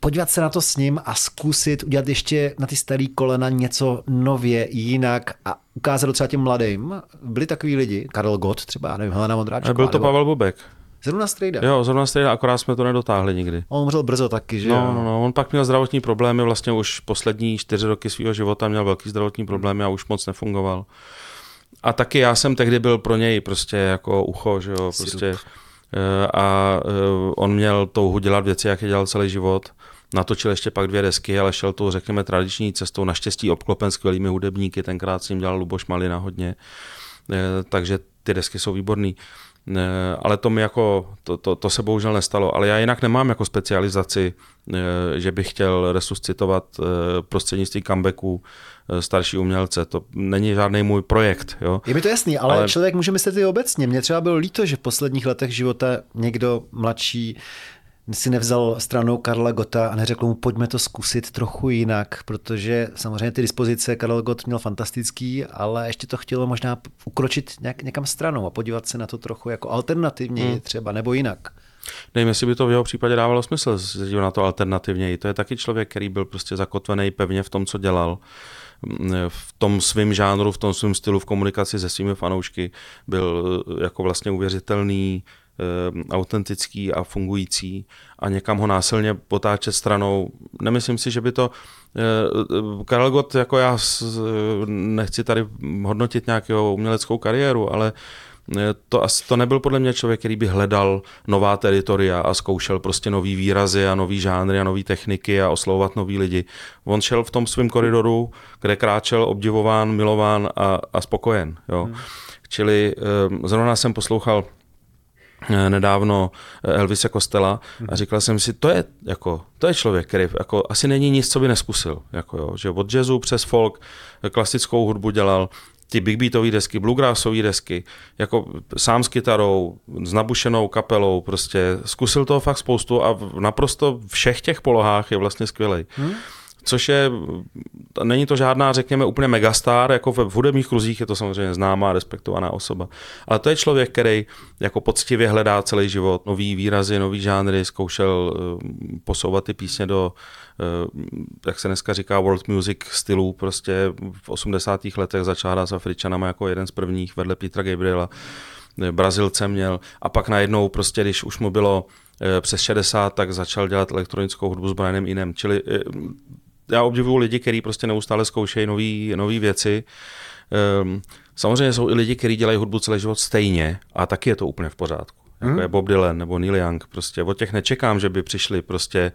podívat se na to s ním a zkusit udělat ještě na ty starý kolena něco nově, jinak a ukázat to třeba těm mladým? Byli takový lidi, Karel Gott třeba, já nevím, Helena Vondráčková. Byl to Pavel Bobek. Zrovna strejda. Jo, zrovna strejda, akorát jsme to nedotáhli nikdy. On umřel brzo taky, že? No, no, no, on pak měl zdravotní problémy, vlastně už poslední čtyři roky svého života měl velký zdravotní problémy a už moc nefungoval. A taky já jsem tehdy byl pro něj prostě jako ucho, že jo, prostě. A on měl touhu dělat věci, jak je dělal celý život. Natočil ještě pak dvě desky, ale šel tou, řekněme, tradiční cestou, naštěstí obklopen skvělými hudebníky, tenkrát s ním dělal Luboš Malina hodně. Takže ty desky jsou výborný. Ne, ale to mi jako, to, to, to se bohužel nestalo, ale já jinak nemám jako specializaci, že bych chtěl resuscitovat prostřednictví comebacků starší umělce, to není žádný můj projekt. Jo? Je mi to jasný, ale, ale člověk může myslet i obecně, mně třeba bylo líto, že v posledních letech života někdo mladší si nevzal stranou Karla Gotta a neřekl mu, pojďme to zkusit trochu jinak, protože samozřejmě ty dispozice Karel Gott měl fantastický, ale ještě to chtělo možná ukročit nějak, někam stranou a podívat se na to trochu jako alternativněji hmm. třeba, nebo jinak. Nevím, jestli by to v jeho případě dávalo smysl zjistit na to alternativněji. To je taky člověk, který byl prostě zakotvený pevně v tom, co dělal. V tom svém žánru, v tom svém stylu, v komunikaci se svými fanoušky byl jako vlastně uvěřitelný, autentický a fungující a někam ho násilně potáčet stranou. Nemyslím si, že by to... Karel Gott, jako já nechci tady hodnotit nějakou uměleckou kariéru, ale to, to nebyl podle mě člověk, který by hledal nová teritoria a zkoušel prostě nový výrazy a nový žánry a nový techniky a oslovovat nový lidi. On šel v tom svém koridoru, kde kráčel, obdivován, milován a, a spokojen. Jo. Hmm. Čili zrovna jsem poslouchal nedávno Elvise Costellu a říkal jsem si, to je, jako, to je člověk, který jako, asi není nic, co by neskusil. Jako, jo, že od jazzu přes folk klasickou hudbu dělal, ty big beatové desky, bluegrassové desky, jako sám s kytarou, s nabušenou kapelou, prostě zkusil toho fakt spoustu a v naprosto všech těch polohách je vlastně skvělej. Hmm? Což je, není to žádná, řekněme, úplně megastar, jako v hudebních kruzích je to samozřejmě známá, respektovaná osoba. Ale to je člověk, který jako poctivě hledá celý život, nový výrazy, nový žánry, zkoušel posouvat ty písně do, jak se dneska říká, world music stylů, prostě v osmdesátých letech začal hrát s Afričanama jako jeden z prvních vedle Petra Gabriela, Brazilce měl a pak najednou prostě, když už mu bylo přes šedesát, tak začal dělat elektronickou hudbu s Brianem Inem, čili já obdivuju lidi, kteří prostě neustále zkoušejí nový, nový věci. Um, samozřejmě jsou i lidi, kteří dělají hudbu celý život stejně a taky je to úplně v pořádku. Mm. Jako je Bob Dylan nebo Neil Young. Prostě od těch nečekám, že by přišli prostě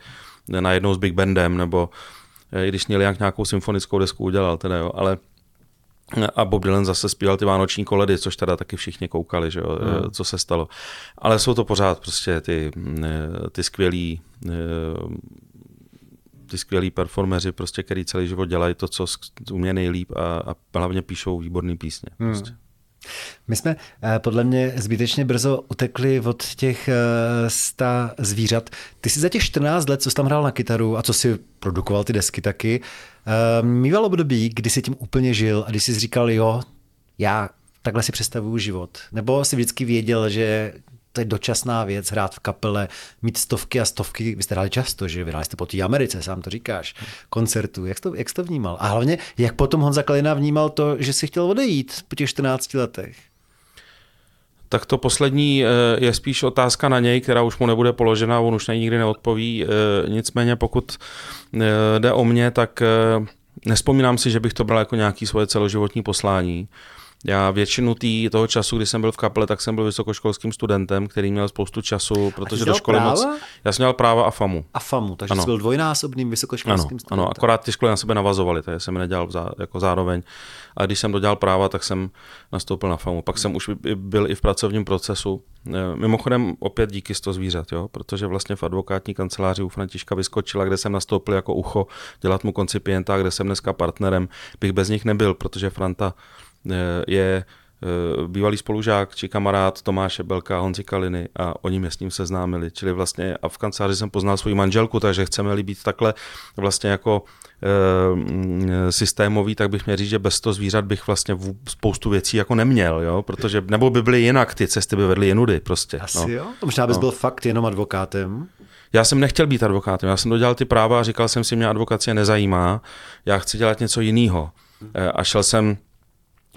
najednou s Big Bandem, nebo i když Neil Young nějakou symfonickou desku udělal, teda jo, ale a Bob Dylan zase zpíval ty vánoční koledy, což teda taky všichni koukali, že jo, mm. co se stalo. Ale jsou to pořád prostě ty, ty skvělý ty skvělí performeři, prostě, který celý život dělají to, co umějí nejlíp a, a hlavně píšou výborný písně. Hmm. Prostě. My jsme podle mě zbytečně brzo utekli od těch sta zvířat. Ty jsi za těch čtrnáct let, co jsi tam hrál na kytaru a co jsi produkoval ty desky taky, mýval období, kdy jsi tím úplně žil a když jsi říkal, jo, já takhle si představuju život. Nebo jsi vždycky věděl, že to je dočasná věc, hrát v kapele, mít stovky a stovky, vy jste hráli často, že vyhráli jste po té Americe, sám to říkáš, koncertů. Jak jsi to, jak jsi to vnímal? A hlavně, jak potom Honza Kalina vnímal to, že si chtěl odejít po těch čtrnácti letech? Tak to poslední je spíš otázka na něj, která už mu nebude položena, on už na ní nikdy neodpoví. Nicméně pokud jde o mě, tak nespomínám si, že bych to bral jako nějaké svoje celoživotní poslání. Já většinu tý, toho času, kdy jsem byl v kapele, tak jsem byl vysokoškolským studentem, který měl spoustu času, protože do školy práva? moc... Já jsem měl práva a FAMU. A FAMU, takže ano. Jsi byl dvojnásobným vysokoškolským ano, studentem. Ano, akorát ty školy na sebe navazovaly, takže jsem nedělal zá, jako zároveň. A když jsem dodělal práva, tak jsem nastoupil na FAMU. Pak hmm. jsem už byl i v pracovním procesu. Mimochodem opět díky Sto zvířat, jo? Protože vlastně v advokátní kanceláři u Františka Vyskočila, kde jsem nastoupil jako ucho, dělat mu koncipienta, kde jsem dneska partnerem, bych bez nich nebyl, protože Franta je bývalý spolužák či kamarád Tomáše Belka a Honzi Kaliny a oni mě s ním seznámili. Čili vlastně a v kanceláři jsem poznal svou manželku, takže chceme-li být takhle vlastně jako e, systémový, tak bych měl říct, že bez toho zvířat bych vlastně spoustu věcí jako neměl, jo? Protože, nebo by byly jinak, ty cesty by vedly jinudy prostě. Asi no. jo? To možná bys no. byl fakt jenom advokátem. Já jsem nechtěl být advokátem, já jsem dodělal ty práva a říkal jsem si, mě advokace nezajímá, já chci dělat něco jiného. A šel jsem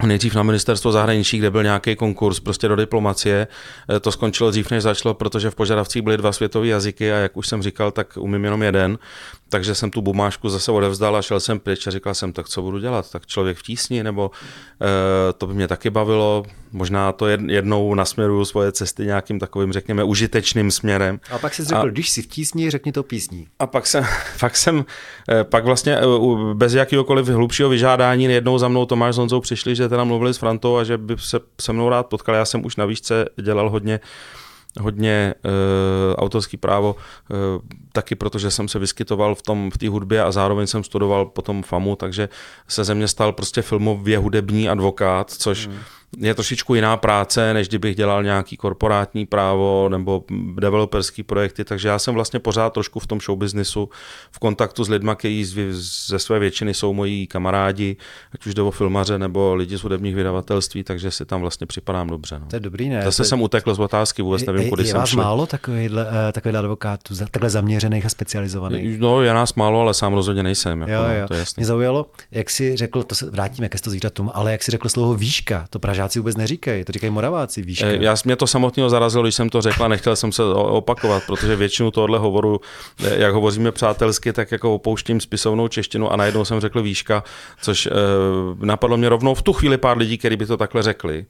nejdřív na ministerstvo zahraničí, kde byl nějaký konkurs prostě do diplomacie. To skončilo dřív, než začalo, protože v požadavcích byly dva světové jazyky a jak už jsem říkal, tak umím jenom jeden. Takže jsem tu bumášku zase odevzdal a šel jsem pryč a říkal jsem, tak co budu dělat? Tak Člověk v tísni, nebo uh, to by mě taky bavilo. Možná to jednou nasměruju svoje cesty nějakým takovým, řekněme, užitečným směrem. A pak jsi řekl, a, když jsi v tísni, řekni to písní. A pak jsem, pak jsem, pak vlastně bez jakýhokoliv hlubšího vyžádání jednou za mnou Tomáš s Honzou přišli, že teda mluvili s Frantou a že by se se mnou rád potkal. Já jsem už na výšce dělal hodně hodně e, autorský právo, e, taky protože jsem se vyskytoval v tom v té hudbě a zároveň jsem studoval potom FAMU, takže se ze mě stal prostě filmově hudební advokát, což hmm. je trošičku jiná práce, než kdybych dělal nějaký korporátní právo nebo developerský projekty, takže já jsem vlastně pořád trošku v tom showbiznisu v kontaktu s lidma, kteří ze své většiny jsou moji kamarádi, ať už jde o filmaře nebo lidi z hudebních vydavatelství, takže si tam vlastně připadám dobře. No. To je dobrý, ne? Zase to... jsem utekl z otázky, vůbec nevím, kudy jsem šel. Je vás málo takovýhle, takovýhle advokátů, takhle zaměřených a specializovaných? No, je nás málo, ale sám rozhodně nejsem. Jako, jo, jo. To je jasný. Mě zaujalo, jak si řekl, to se vrátíme ke sto zvířatům, ale jak si řekl slovo výška, to Pražáci vůbec neříkají, to říkají Moraváci, výška. Já, mě to samotného zarazilo, když jsem to řekla, nechtěl jsem se opakovat, protože většinu tohohle hovoru, jak hovoříme přátelsky, tak jako opouštím spisovnou češtinu a najednou jsem řekl výška, což napadlo mě rovnou v tu chvíli pár lidí, kteří by to takhle řekli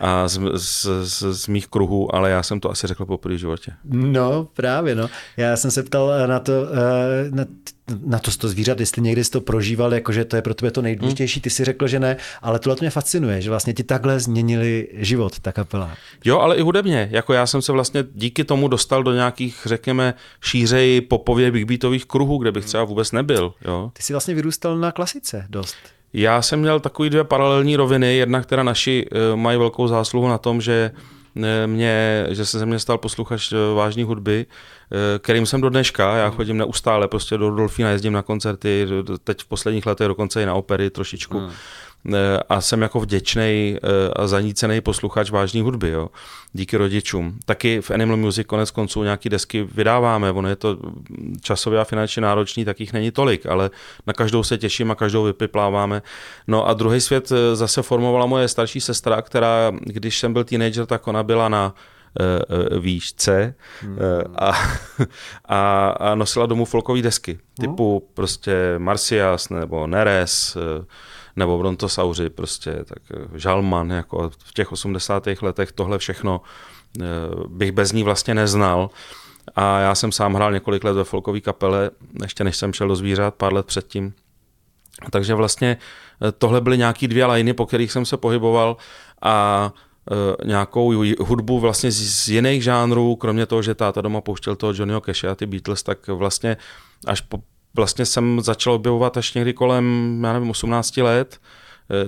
a z, z, z, z mých kruhů, ale já jsem to asi řekl poprvé v životě. No právě, no. Já jsem se ptal na to, na na to sto zvířat, jestli někdy jsi to prožíval, jakože to je pro tebe to nejdůležitější, ty si řekl, že ne, ale tohle to mě fascinuje, že vlastně ti takhle změnili život, ta kapela. Jo, ale i hudebně, jako já jsem se vlastně díky tomu dostal do nějakých, řekněme, šířeji popově bigbeatových kruhů, kde bych třeba vůbec nebyl. Jo. Ty jsi vlastně vyrůstal na klasice dost. Já jsem měl takový dvě paralelní roviny, jedna, která naši mají velkou zásluhu na tom, že Mě, že se ze mě stal posluchač vážné hudby, kterým jsem do dneška, já chodím neustále prostě do Rudolfína, jezdím na koncerty, teď v posledních letech dokonce i na opery trošičku. Hmm. A jsem jako vděčnej a zanícený posluchač vážné hudby, jo? Díky rodičům. Taky v Animal Music konec konců nějaké desky vydáváme, ono je to časově a finančně náročný, tak jich není tolik, ale na každou se těším a každou vypipláváme. No a druhý svět zase formovala moje starší sestra, která, když jsem byl teenager, tak ona byla na výšce a, a, a nosila domů folkové desky, typu prostě Marcias nebo Neres, nebo brontosauři, prostě, tak Žalman, jako v těch osmdesátých letech tohle všechno bych bez ní vlastně neznal. A já jsem sám hrál několik let ve folkové kapele, ještě než jsem šel do zvířat, pár let předtím. Takže vlastně tohle byly nějaký dvě lajny, po kterých jsem se pohyboval a nějakou hudbu vlastně z jiných žánrů, kromě toho, že táta doma pouštěl toho Johnnyho Cashe a ty Beatles, tak vlastně až po vlastně jsem začal objevovat až někdy kolem, já nevím, osmnácti let.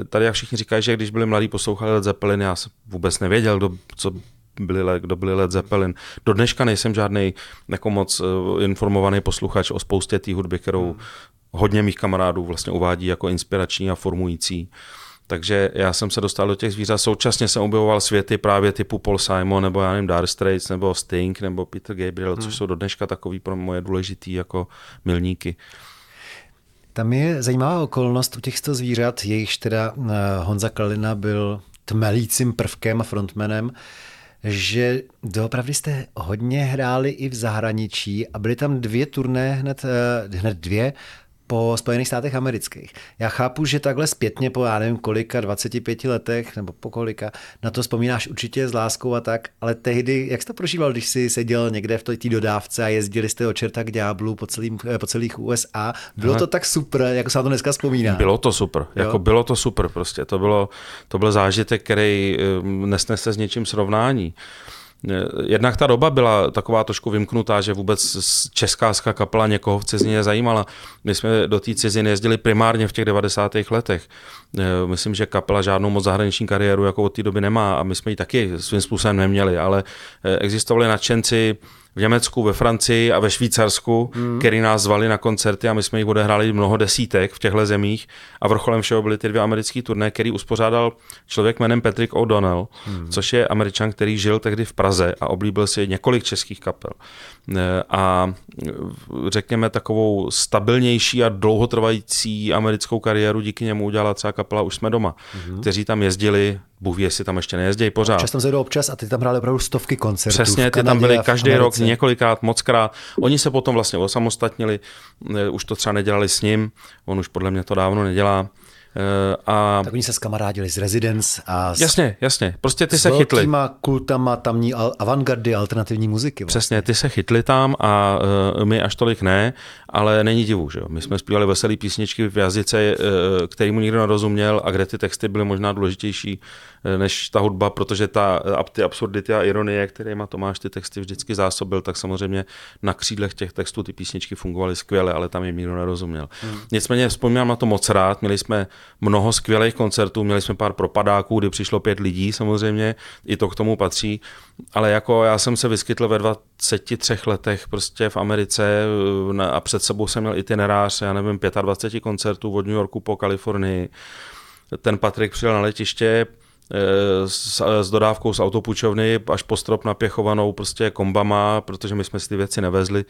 Tady jak všichni říkají, že když byli mladí, poslouchali Led Zeppelin, já jsem vůbec nevěděl, kdo, co byli, kdo byli Led Zeppelin. Do dneška nejsem žádnej jako moc informovaný posluchač o spoustě té hudby, kterou hodně mých kamarádů vlastně uvádí jako inspirační a formující. Takže já jsem se dostal do těch zvířat, současně jsem objevoval světy právě typu Paul Simon, nebo já nevím, Dire Straits, nebo Sting, nebo Peter Gabriel, hmm. což jsou do dneška takový pro moje důležitý jako milníky. Tam je zajímavá okolnost u těch sto zvířat, jejichž teda Honza Kalina byl tmelícím prvkem a frontmanem, že doopravdy jste hodně hráli i v zahraničí a byly tam dvě turné, hned, hned dvě, po Spojených státech amerických. Já chápu, že takhle zpětně po, já nevím, kolika, dvaceti pěti letech, nebo po kolika, na to vzpomínáš určitě s láskou a tak, ale tehdy, jak jsi to prožíval, když jsi seděl někde v té dodávce a jezdili jste od čerta k ďáblu po, celým, po celých U S A? Bylo to tak super, jako se na to dneska vzpomíná? Bylo to super, jako bylo to super prostě. To, bylo, to byl zážitek, který nesnese s něčím srovnání. Jednak ta doba byla taková trošku vymknutá, že vůbec česká kapela někoho v cizině zajímala. My jsme do té ciziny jezdili primárně v těch devadesátých letech. Myslím, že kapela žádnou moc zahraniční kariéru jako od té doby nemá a my jsme ji taky svým způsobem neměli, ale existovali nadšenci v Německu, ve Francii a ve Švýcarsku, hmm. který nás zvali na koncerty a my jsme jich odehráli mnoho desítek v těchto zemích a vrcholem všeho byly ty dvě americké turné, který uspořádal člověk jménem Patrick O'Donnell, hmm. což je Američan, který žil tehdy v Praze a oblíbil si několik českých kapel. A řekněme takovou stabilnější a dlouhotrvající americkou kariéru díky němu udělala třeba kapela Už jsme doma, hmm. kteří tam jezdili. Bůh ví, jestli tam ještě nejezdí pořád. Čas tam se jdou občas a ty tam hráli opravdu stovky koncertů. Přesně, ty tam byly každý rok několikrát, mockrát. Oni se potom vlastně osamostatnili, už to třeba nedělali s ním, on už podle mě to dávno nedělá. A... Tak oni se skamarádili z Residence a s... Jasně, jasně, prostě ty se chytli. S velkýma kultama tamní avantgardy alternativní muziky. Vlastně. Přesně, ty se chytli tam a my až tolik ne, ale není divu, že jo. My jsme zpívali veselý písničky v jazyce, kterýmu nikdo nerozuměl a kde ty texty byly možná důležitější než ta hudba, protože ta, ty absurdity a ironie, kterýma Tomáš ty texty vždycky zásobil, tak samozřejmě na křídlech těch textů ty písničky fungovaly skvěle, ale tam jim nikdo nerozuměl. Hmm. Nicméně vzpomínám na to moc rád, měli jsme mnoho skvělých koncertů, měli jsme pár propadáků, kdy přišlo pět lidí samozřejmě, i to k tomu patří, ale jako já jsem se vyskytl ve dvaceti třech letech prostě v Americe a před sebou jsem měl itinerář, já nevím, dvacet pět koncertů od New Yorku po Kalifornii. Ten Patrik přijel na letiště S, s dodávkou z autopůjčovny až po strop napěchovanou prostě kombama, protože my jsme si ty věci nevezli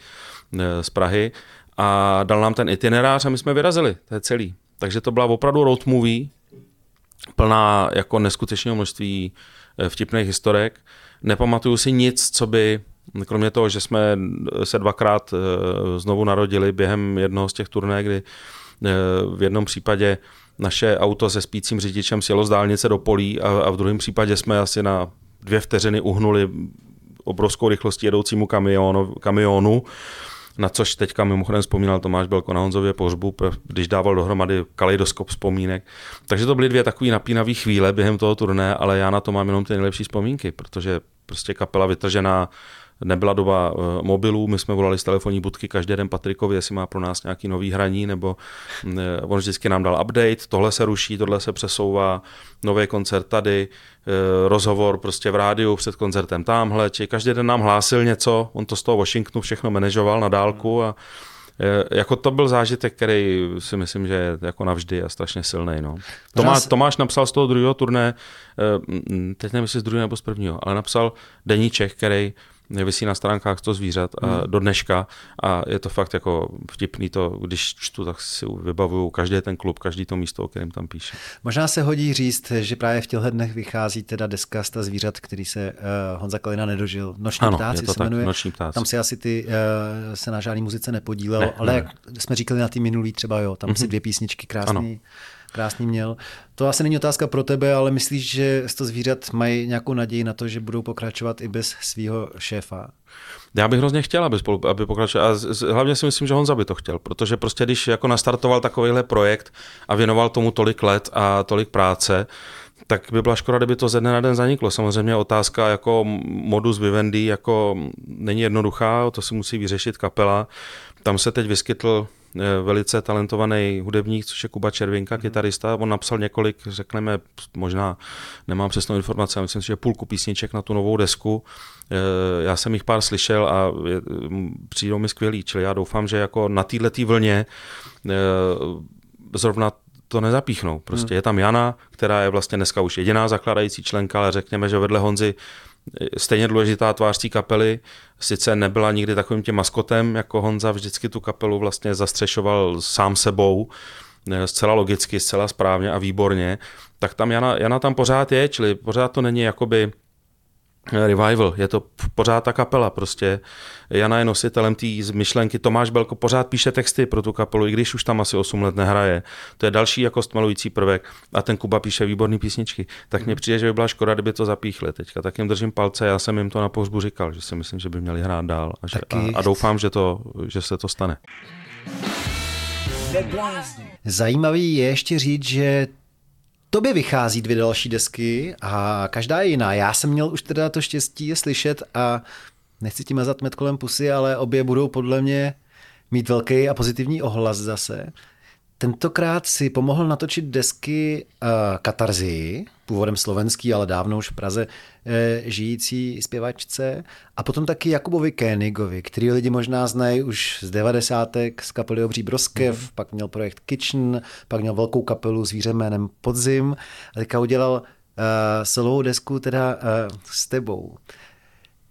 z Prahy a dal nám ten itinerář a my jsme vyrazili, to je celý. Takže to byla opravdu road movie, plná jako neskutečného množství vtipných historek. Nepamatuju si nic, co by, kromě toho, že jsme se dvakrát znovu narodili během jednoho z těch turné, kdy v jednom případě naše auto se spícím řidičem sjelo z dálnice do polí a, a v druhém případě jsme asi na dvě vteřiny uhnuli obrovskou rychlostí jedoucímu kamionu, kamionu, na což teďka mimochodem vzpomínal Tomáš Belko na Honzově pohřbu, když dával dohromady kaleidoskop vzpomínek. Takže to byly dvě takové napínavé chvíle během toho turné, ale já na to mám jenom ty nejlepší vzpomínky, protože prostě kapela vytržená, nebyla doba mobilů, my jsme volali z telefonní budky každý den Patrikovi, jestli má pro nás nějaký nový hraní, nebo on vždycky nám dal update, tohle se ruší, tohle se přesouvá, nový koncert tady, rozhovor prostě v rádiu před koncertem tamhle, či každý den nám hlásil něco, on to z toho Washingtonu všechno manažoval na dálku a jako to byl zážitek, který si myslím, že je jako navždy a strašně silný. No. Tomá, Tomáš napsal z toho druhého turné, teď nevím, jestli z druhého nebo z prvního, ale napsal deníček, který vysí na stránkách sto zvířat a hmm. do dneška a je to fakt jako vtipný to, když čtu, tak si vybavuju každý ten klub, každý to místo, o kterém tam píše. Možná se hodí říct, že právě v těchto dnech vychází teda deska sto zvířat, který se uh, Honza Kalina nedožil. Noční ano, ptáci se tak, jmenuje. Noční ptáci. Tam si asi ty uh, se na žádný muzice nepodílel, ne, ale ne. Jak jsme říkali na ty minulý třeba, jo, tam mm-hmm. si dvě písničky krásný. Ano. Krásný měl. To asi není otázka pro tebe, ale myslíš, že sto zvířat mají nějakou naději na to, že budou pokračovat i bez svého šéfa? Já bych hrozně chtěl, aby, spolu, aby pokračoval. A z, z, hlavně si myslím, že Honza by to chtěl, protože prostě když jako nastartoval takovýhle projekt a věnoval tomu tolik let a tolik práce, tak by byla škoda, kdyby to ze dne na den zaniklo. Samozřejmě otázka jako modus vivendi jako není jednoduchá, to si musí vyřešit kapela. Tam se teď vyskytl velice talentovaný hudebník, což je Kuba Červinka, kytarista. On napsal několik, řekneme, možná nemám přesnou informaci, ale myslím si, že půlku písniček na tu novou desku. Já jsem jich pár slyšel a přijdou mi skvělý, čili já doufám, že jako na této vlně zrovna to nezapíchnou. Prostě je tam Jana, která je vlastně dneska už jediná zakládající členka, ale řekněme, že vedle Honzy stejně důležitá tvář kapely, sice nebyla nikdy takovým tím maskotem, jako Honza vždycky tu kapelu vlastně zastřešoval sám sebou, zcela logicky, zcela správně a výborně, tak tam Jana, Jana tam pořád je, čili pořád to není jakoby revival, je to pořád ta kapela prostě. Jana je nositelem té myšlenky, Tomáš Belko pořád píše texty pro tu kapelu, i když už tam asi osm let nehraje. To je další jako stmelující prvek a ten Kuba píše výborný písničky. Tak mně přijde, že by byla škoda, kdyby to zapíchli teďka. Tak jim držím palce, já jsem jim to na pohřbu říkal, že si myslím, že by měli hrát dál a, že, a, a doufám, že, to, že se to stane. Zajímavý je ještě říct, že tobě vychází dvě další desky a každá je jiná. Já jsem měl už teda to štěstí je slyšet a nechci ti mazat med kolem pusy, ale obě budou podle mě mít velký a pozitivní ohlas zase. Tentokrát si pomohl natočit desky uh, Katarzii, původem slovenský, ale dávno už v Praze eh, žijící zpěvačce, a potom taky Jakubovi Königovi, který lidi možná znají už z devadesátek z kapely Obří Broskev, mm. pak měl projekt Kitchen, pak měl velkou kapelu zvíře jménem Podzim a teďka udělal uh, solovou desku teda uh, s tebou.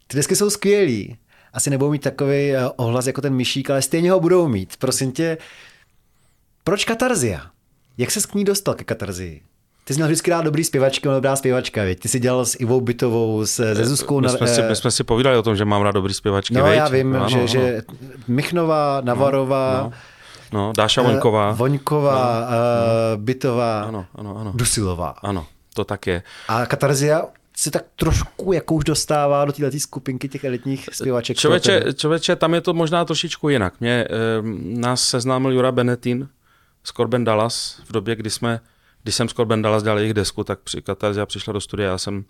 Ty desky jsou skvělý, asi nebudou mít takový uh, ohlas jako ten Mišík, ale stejně ho budou mít. Prosím tě, proč Katarzia? Jak ses k ní dostal ke Katarzii? Ty jsi měl vždycky rád dobrý zpěvačky, ale dobrá zpěvačka, věď? Ty jsi dělal s Ivou Bytovou, se, se Zuzkou. My jsme, si, my jsme si povídali o tom, že mám rád dobrý zpěvačky, no, věď? Já vím, no, že, no. že Michnová, Navarová, no, no. No, Dáša Voňková, Voňková no, no. Bytová, ano, ano, ano. Dusilová. Ano, to tak je. A Katarzia se tak trošku jako už dostává do této skupinky těch elitních zpěvaček. Člověče, člověče, tam je to možná trošičku jinak. Mě, nás seznámil Jura Benetín z Corben Dallas v době, kdy jsme Když jsem s Corben Dallas dělal jejich desku, tak Katarzia přišla do studia. Já jsem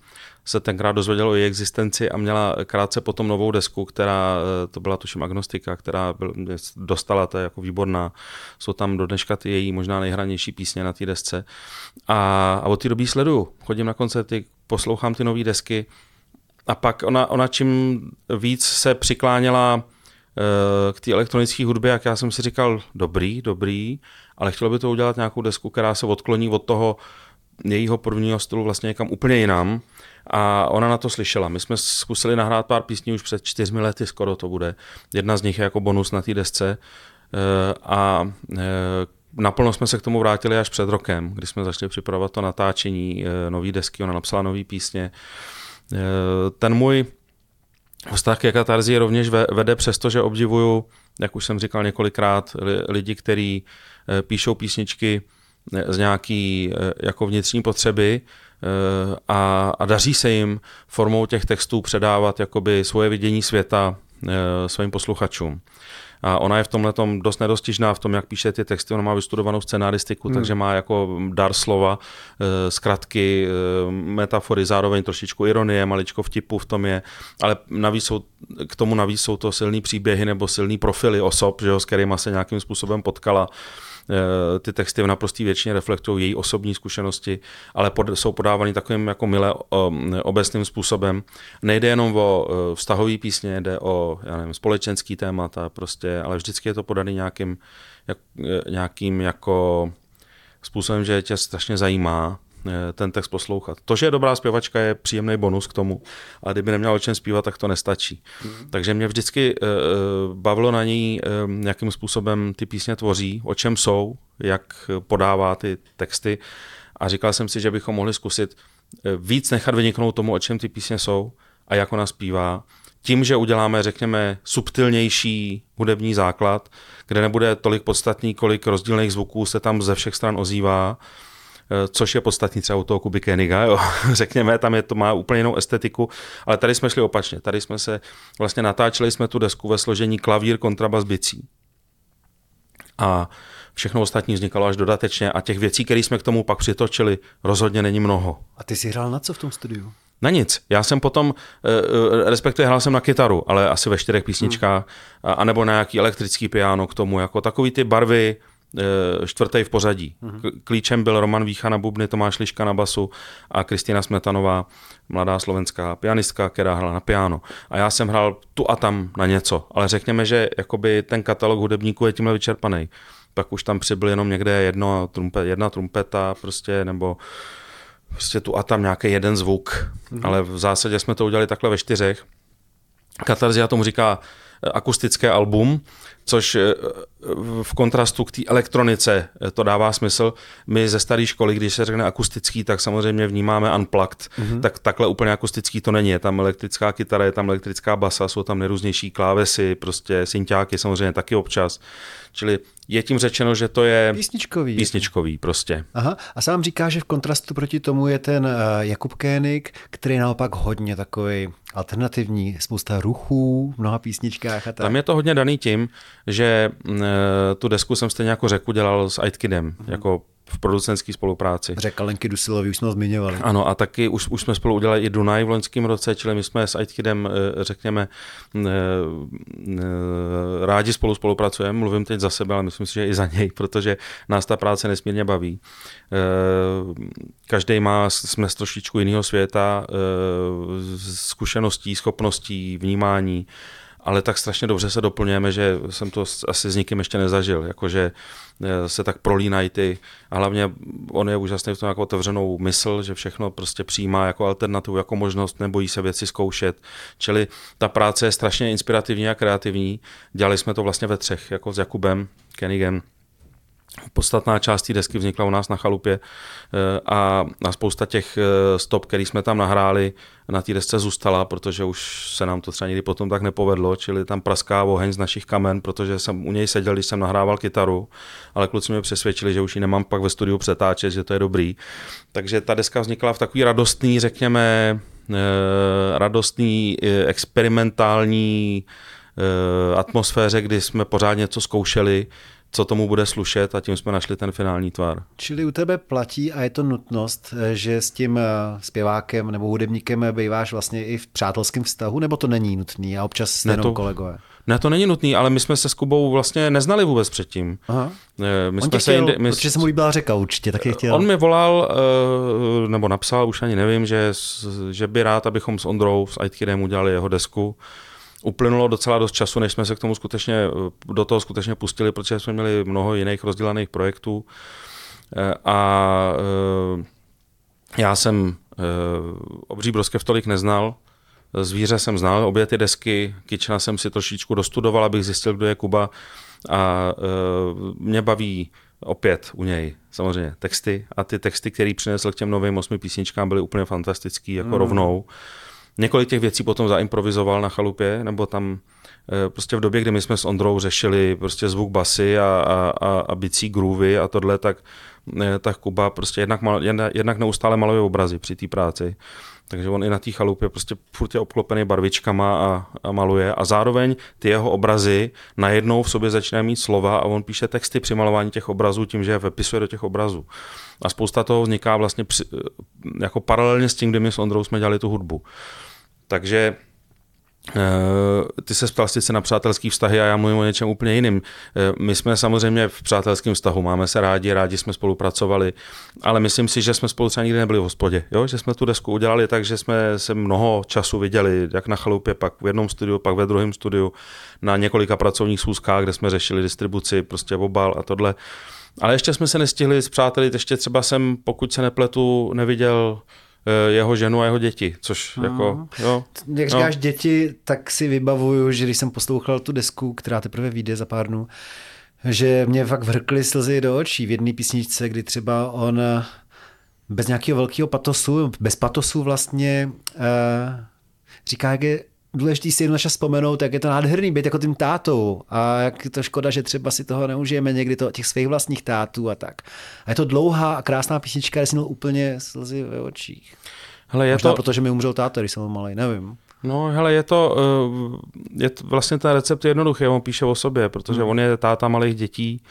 se tenkrát dozvěděl o její existenci a měla krátce potom novou desku, která, to byla tuším Agnostika, která byl, dostala, to je jako výborná. Jsou tam do dneška ty její možná nejhranější písně na té desce. A, a od té doby sleduju. Chodím na koncerty, poslouchám ty nové desky a pak ona, ona čím víc se přikláněla k té elektronické hudbě, jak já jsem si říkal, dobrý, dobrý, ale chtělo by to udělat nějakou desku, která se odkloní od toho jejího prvního stylu vlastně někam úplně jinam. A ona na to slyšela. My jsme zkusili nahrát pár písní už před čtyřmi lety, skoro to bude. Jedna z nich je jako bonus na té desce. A naplno jsme se k tomu vrátili až před rokem, kdy jsme začali připravovat to natáčení nový desky, ona napsala nový písně. Ten můj vztah ke Katarzii rovněž vede přesto, že obdivuju, jak už jsem říkal několikrát, lidi, kteří píšou písničky z nějaký jako vnitřní potřeby a, a daří se jim formou těch textů předávat jakoby svoje vidění světa svým posluchačům. A ona je v tomhletom dost nedostižná v tom, jak píše ty texty. Ona má vystudovanou scenaristiku, hmm. takže má jako dar slova, zkratky, metafory, zároveň trošičku ironie, maličko vtipu v tom je. Ale navíc jsou, k tomu navíc jsou to silný příběhy nebo silný profily osob, že jo, s kterýma se nějakým způsobem potkala. Ty texty v naprostý většině reflektují její osobní zkušenosti, ale pod, jsou podávány takovým jako milé obecným způsobem. Nejde jenom o vztahové písně, jde o já nevím, společenský témata, prostě, ale vždycky je to podaný nějakým, jak, nějakým jako způsobem, že tě strašně zajímá ten text poslouchat. To, že je dobrá zpěvačka, je příjemný bonus k tomu, ale kdyby neměla o čem zpívat, tak to nestačí. Mm. Takže mě vždycky uh, bavilo na ní, um, jakým způsobem ty písně tvoří, o čem jsou, jak podává ty texty a říkal jsem si, že bychom mohli zkusit víc nechat vyniknout tomu, o čem ty písně jsou a jak ona zpívá. Tím, že uděláme, řekněme, subtilnější hudební základ, kde nebude tolik podstatný, kolik rozdílných zvuků se tam ze všech stran ozývá, což je podstatný třeba u toho Kuby Königa, jo. Řekněme, tam je to má úplně jinou estetiku, ale tady jsme šli opačně. Tady jsme se vlastně natáčeli jsme tu desku ve složení klavír, kontrabas, bicí. A všechno ostatní vznikalo až dodatečně a těch věcí, které jsme k tomu pak přitočili, rozhodně není mnoho. A ty jsi hrál na co v tom studiu? Na nic. Já jsem potom, respektive hrál jsem na kytaru, ale asi ve čtyřech písničkách, hmm. anebo na nějaký elektrický piano k tomu, jako takový ty barvy čtvrtej v pořadí. Klíčem byl Roman Vícha na bubny, Tomáš Liška na basu a Kristýna Smetanová, mladá slovenská pianistka, která hrála na piano. A já jsem hrál tu a tam na něco, ale řekněme, že jakoby ten katalog hudebníků je tímhle vyčerpaný. Pak už tam přibyl jenom někde jedno, trumpet, jedna trumpeta prostě, nebo prostě tu a tam nějaký jeden zvuk. Mhm. Ale v zásadě jsme to udělali takhle ve čtyřech. Katarzia tomu říká akustické album, což v kontrastu k té elektronice to dává smysl. My ze staré školy, když se řekne akustický, tak samozřejmě vnímáme unplugged, mm-hmm. tak takhle úplně akustický to není. Je tam elektrická kytara, je tam elektrická basa, jsou tam nejrůznější klávesy, prostě synťáky samozřejmě taky občas. Čili je tím řečeno, že to je písničkový, písničkový prostě. Aha. A sám říká, že v kontrastu proti tomu je ten Jakub König, který je naopak hodně takový alternativní, spousta ruchů, mnoha písničkách a tak. Tam je to hodně daný tím, že tu desku jsem stejně jako Řeku dělal s Aid Kidem, mm-hmm. jako v producentské spolupráci. Řeka Lenky Dusilový, už jsme ho zmiňovali. Ano, a taky už, už jsme spolu udělali i Dunaj v loňském roce, čili my jsme s Aid Kidem, řekněme, rádi spolu spolupracujeme, mluvím teď za sebe, ale myslím si, že i za něj, protože nás ta práce nesmírně baví. Každý má, jsme z trošičku jiného světa, zkušeností, schopností, vnímání, ale tak strašně dobře se doplňujeme, že jsem to asi s nikým ještě nezažil, jakože se tak prolínají ty, a hlavně on je úžasný v tom jako otevřenou mysl, že všechno prostě přijímá jako alternativu, jako možnost, nebojí se věci zkoušet. Čili ta práce je strašně inspirativní a kreativní. Dělali jsme to vlastně ve třech, jako s Jakubem Königem. Podstatná část té desky vznikla u nás na chalupě a spousta těch stop, který jsme tam nahráli, na té desce zůstala, protože už se nám to třeba nikdy potom tak nepovedlo, čili tam praská oheň z našich kamen, protože jsem u něj seděl, když jsem nahrával kytaru, ale kluci mě přesvědčili, že už ji nemám pak ve studiu přetáčet, že to je dobrý. Takže ta deska vznikla v takový radostný, řekněme, radostný, experimentální atmosféře, kdy jsme pořád něco zkoušeli, co tomu bude slušet, a tím jsme našli ten finální tvar. Čili u tebe platí a je to nutnost, že s tím zpěvákem nebo hudebníkem býváš vlastně i v přátelském vztahu, nebo to není nutný a občas jste jenom kolegové? Ne, to není nutný, ale my jsme se s Kubou vlastně neznali vůbec předtím. Aha. My on jsme chtěl, se jindy, my... protože se mu líbila Řeka určitě, tak je chtěl. On mi volal, nebo napsal, už ani nevím, že, že by rád, abychom s Ondrou, s Aid Kidem udělali jeho desku. Uplynulo docela dost času, než jsme se k tomu skutečně, do toho skutečně pustili, protože jsme měli mnoho jiných rozdělaných projektů. A já jsem Obří Broskev tolik neznal, Zvíře jsem znal, obě ty desky, Kyčena jsem si trošičku dostudoval, abych zjistil, kdo je Kuba. A mě baví opět u něj samozřejmě texty. A ty texty, který přinesl k těm novým osmi písničkám, byly úplně fantastický, jako mm. rovnou. Několik těch věcí potom zaimprovizoval na chalupě, nebo tam prostě v době, kdy my jsme s Ondrou řešili prostě zvuk basy a, a, a, a bicí groovy a tohle, tak, tak Kuba prostě jednak, mal, jednak neustále maluje obrazy při té práci. Takže on i na té chalupě prostě furt je obklopený barvičkama a, a maluje. A zároveň ty jeho obrazy najednou v sobě začínají mít slova a on píše texty při malování těch obrazů tím, že je vepisuje do těch obrazů. A spousta toho vzniká vlastně při, jako paralelně s tím, kdy my s Ondrou jsme dělali tu hudbu. Takže ty se ptal sice na přátelský vztahy a já mluvím o něčem úplně jiným. My jsme samozřejmě v přátelském vztahu, máme se rádi, rádi jsme spolupracovali, ale myslím si, že jsme spolu třeba nikdy nebyli v hospodě. Jo? Že jsme tu desku udělali tak, že jsme se mnoho času viděli, jak na chalupě, pak v jednom studiu, pak ve druhém studiu, na několika pracovních schůzkách, kde jsme řešili distribuci, prostě obal a tohle. Ale ještě jsme se nestihli zpřátelit, ještě třeba jsem, pokud se nepletu, neviděl jeho ženu a jeho děti, což no. jako... Jo, Jak říkáš no. děti, tak si vybavuju, že když jsem poslouchal tu desku, která teprve vyjde za pár dnů, že mě fakt vrkly slzy do očí v jedné písničce, kdy třeba on bez nějakého velkého patosu, bez patosu vlastně říká, jak je důležitý si jenom čas vzpomenout, jak je to nádherný být jako tím tátou a jak to škoda, že třeba si toho neužijeme někdy to, těch svých vlastních tátů a tak. A je to dlouhá a krásná písnička, kde si měl úplně slzy ve očích. Hele, je Možná to... protože mi umřel táta, když jsem malý, nevím. No hele, je to, je to vlastně ten recept je jednoduchý, on píše o sobě, protože hmm. on je táta malých dětí.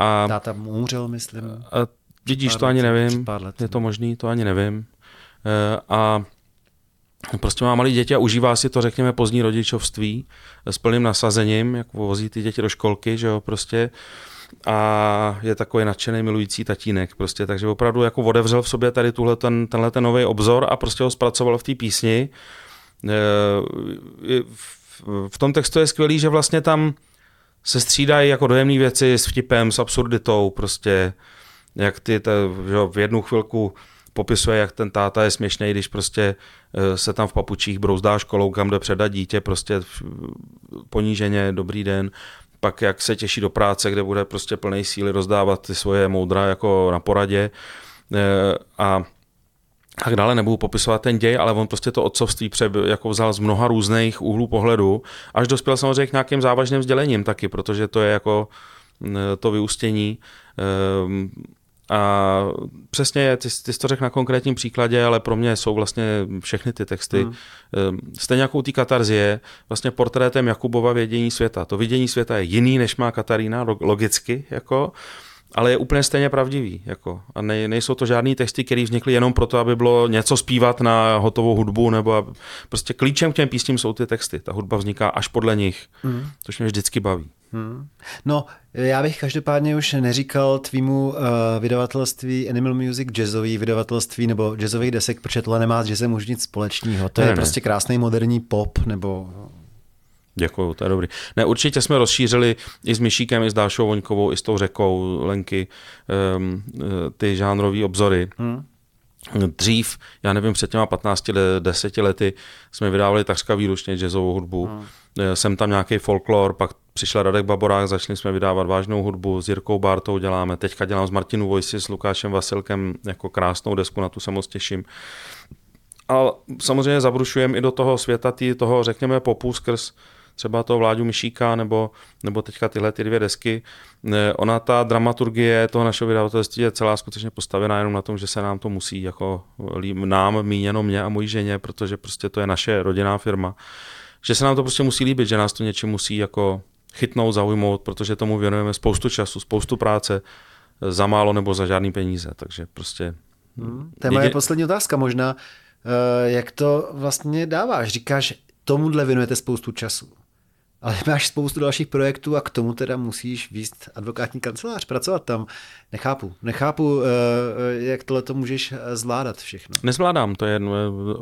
A... Táta mu umřel, myslím. A vidíš, to ani nevím, je to možný, to ani nevím. A prostě má malé děti a užívá si to, řekněme, pozdní rodičovství s plným nasazením, jak vozí ty děti do školky, že jo, prostě. A je takový nadšený milující tatínek, prostě, takže opravdu jako otevřel v sobě tady tuhle ten, tenhle ten nový obzor a prostě ho zpracoval v té písni. V tom textu je skvělý, že vlastně tam se střídají jako dojemné věci s vtipem, s absurditou, prostě, jak ty, ta, že v jednu chvilku popisuje, jak ten táta je směšný, když prostě se tam v papučích brouzdá školou, kam jde předat dítě, prostě poníženě, dobrý den. Pak jak se těší do práce, kde bude prostě plnej síly rozdávat ty svoje moudra jako na poradě a tak dále. Nebudu popisovat ten děj, ale on prostě to otcovství pře, jako vzal z mnoha různých úhlů pohledu, až dospěl samozřejmě k nějakým závažným sdělením taky, protože to je jako to vyústění. A přesně, ty, ty jsi to řekl na konkrétním příkladě, ale pro mě jsou vlastně všechny ty texty. Hmm. Stejně jako u té Katarzie, vlastně portrétem Jakubova vědění světa. To vidění světa je jiný, než má Katarína, logicky, jako, ale je úplně stejně pravdivý. Jako. A nej, nejsou to žádný texty, které vznikly jenom proto, aby bylo něco zpívat na hotovou hudbu, nebo aby, prostě klíčem k těm písním jsou ty texty. Ta hudba vzniká až podle nich, hmm. což mě vždycky baví. Hmm. No, já bych každopádně už neříkal tvýmu uh, vydavatelství Animal Music jazzový vydavatelství nebo jazzových desek, protože tohle nemá s jazzem už nic společného. To ne, je ne. prostě krásný moderní pop nebo... Děkuju, to je dobrý. Ne, určitě jsme rozšířili i s Mišíkem, i s Dášou Voňkovou, i s tou Řekou Lenky um, ty žánrové obzory. Hmm. Dřív, já nevím, před těma patnácti deseti lety jsme vydávali takřka výlučně jazzovou hudbu. Hmm. Jsem tam nějaký folklor, pak přišla Radek Baborák, začali jsme vydávat vážnou hudbu, s Jirkou Bártou děláme, teďka dělám s Martinu Vojsi, s Lukášem Vasilkem jako krásnou desku, na tu se moc těším. A samozřejmě zabrušujeme i do toho světa, tý, toho řekněme popu skrz třeba toho Vláďu Mišíka nebo, nebo teďka tyhle ty dvě desky. Ona ta dramaturgie toho našeho vydavatelství je celá skutečně postavená jenom na tom, že se nám to musí, jako nám, míněno mě a mojí ženě, protože prostě to je naše rodinná firma. Že se nám to prostě musí líbit, že nás to něčím musí jako chytnout, zaujmout, protože tomu věnujeme spoustu času, spoustu práce, za málo nebo za žádný peníze, takže prostě... Hmm. To je moje poslední otázka možná, jak to vlastně dáváš? Říkáš, tomuhle věnujete spoustu času, ale máš spoustu dalších projektů a k tomu teda musíš vést advokátní kancelář, pracovat tam. Nechápu, nechápu, jak tohle to můžeš zvládat všechno. Nezvládám, to je,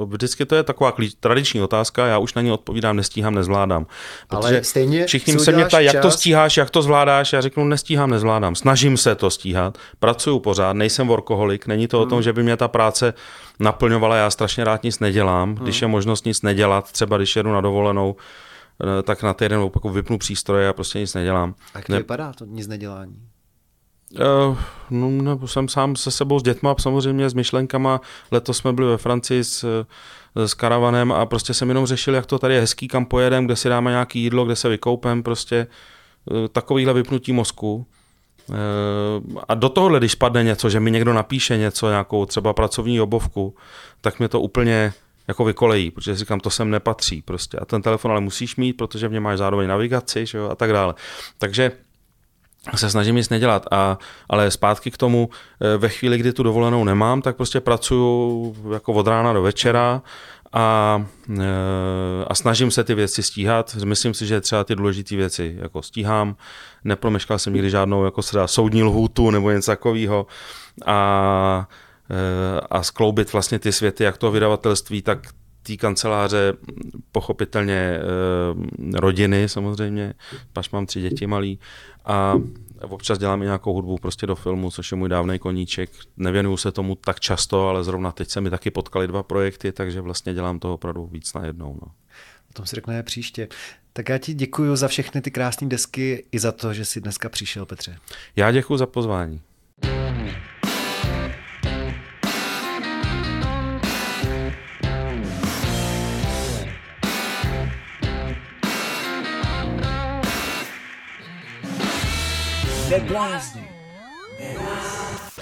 vždycky to je taková klíč, tradiční otázka, já už na ní odpovídám, nestíhám, nezvládám. Protože ale stejně, všichni se mě ptají, jak to stíháš, jak to zvládáš, já řeknu, nestíhám, nezvládám, snažím se to stíhat, pracuju pořád, nejsem workoholik, není to hmm. o tom, že by mě ta práce naplňovala, já strašně rád nic nedělám, hmm. když je možnost nic nedělat, třeba když jedu na dovolenou, tak na týden opaku vypnu přístroje a prostě nic nedělám. A jak to ne... vypadá to nic nedělání? Uh, no, nebo jsem sám se sebou, s dětma, samozřejmě s myšlenkama. Letos jsme byli ve Francii s, s karavanem a prostě jsem jenom řešil, jak to tady je hezký, kam pojedem, kde si dáme nějaký jídlo, kde se vykoupem, prostě uh, takovýhle vypnutí mozku. Uh, a do tohohle, když padne něco, že mi někdo napíše něco, nějakou třeba pracovní obovku, tak mě to úplně... jako vykolejí, protože říkám, to sem nepatří prostě. A ten telefon ale musíš mít, protože v něm máš zároveň navigaci, že jo, a tak dále. Takže se snažím nic nedělat, a, ale zpátky k tomu, ve chvíli, kdy tu dovolenou nemám, tak prostě pracuju jako od rána do večera a, a snažím se ty věci stíhat. Myslím si, že třeba ty důležité věci jako stíhám. Nepromeškal jsem nikdy žádnou jako soudní lhůtu nebo něco takového. A a skloubit vlastně ty světy, jak toho vydavatelství, tak té kanceláře, pochopitelně rodiny samozřejmě, až mám tři děti malý a občas dělám i nějakou hudbu prostě do filmu, což je můj dávnej koníček. Nevěnuju se tomu tak často, ale zrovna teď se mi taky potkaly dva projekty, takže vlastně dělám toho opravdu víc najednou. No. O tom si řekne příště. Tak já ti děkuju za všechny ty krásné desky i za to, že jsi dneska přišel, Petře. Já děkuju za pozvání. Neblázni. Neblázni.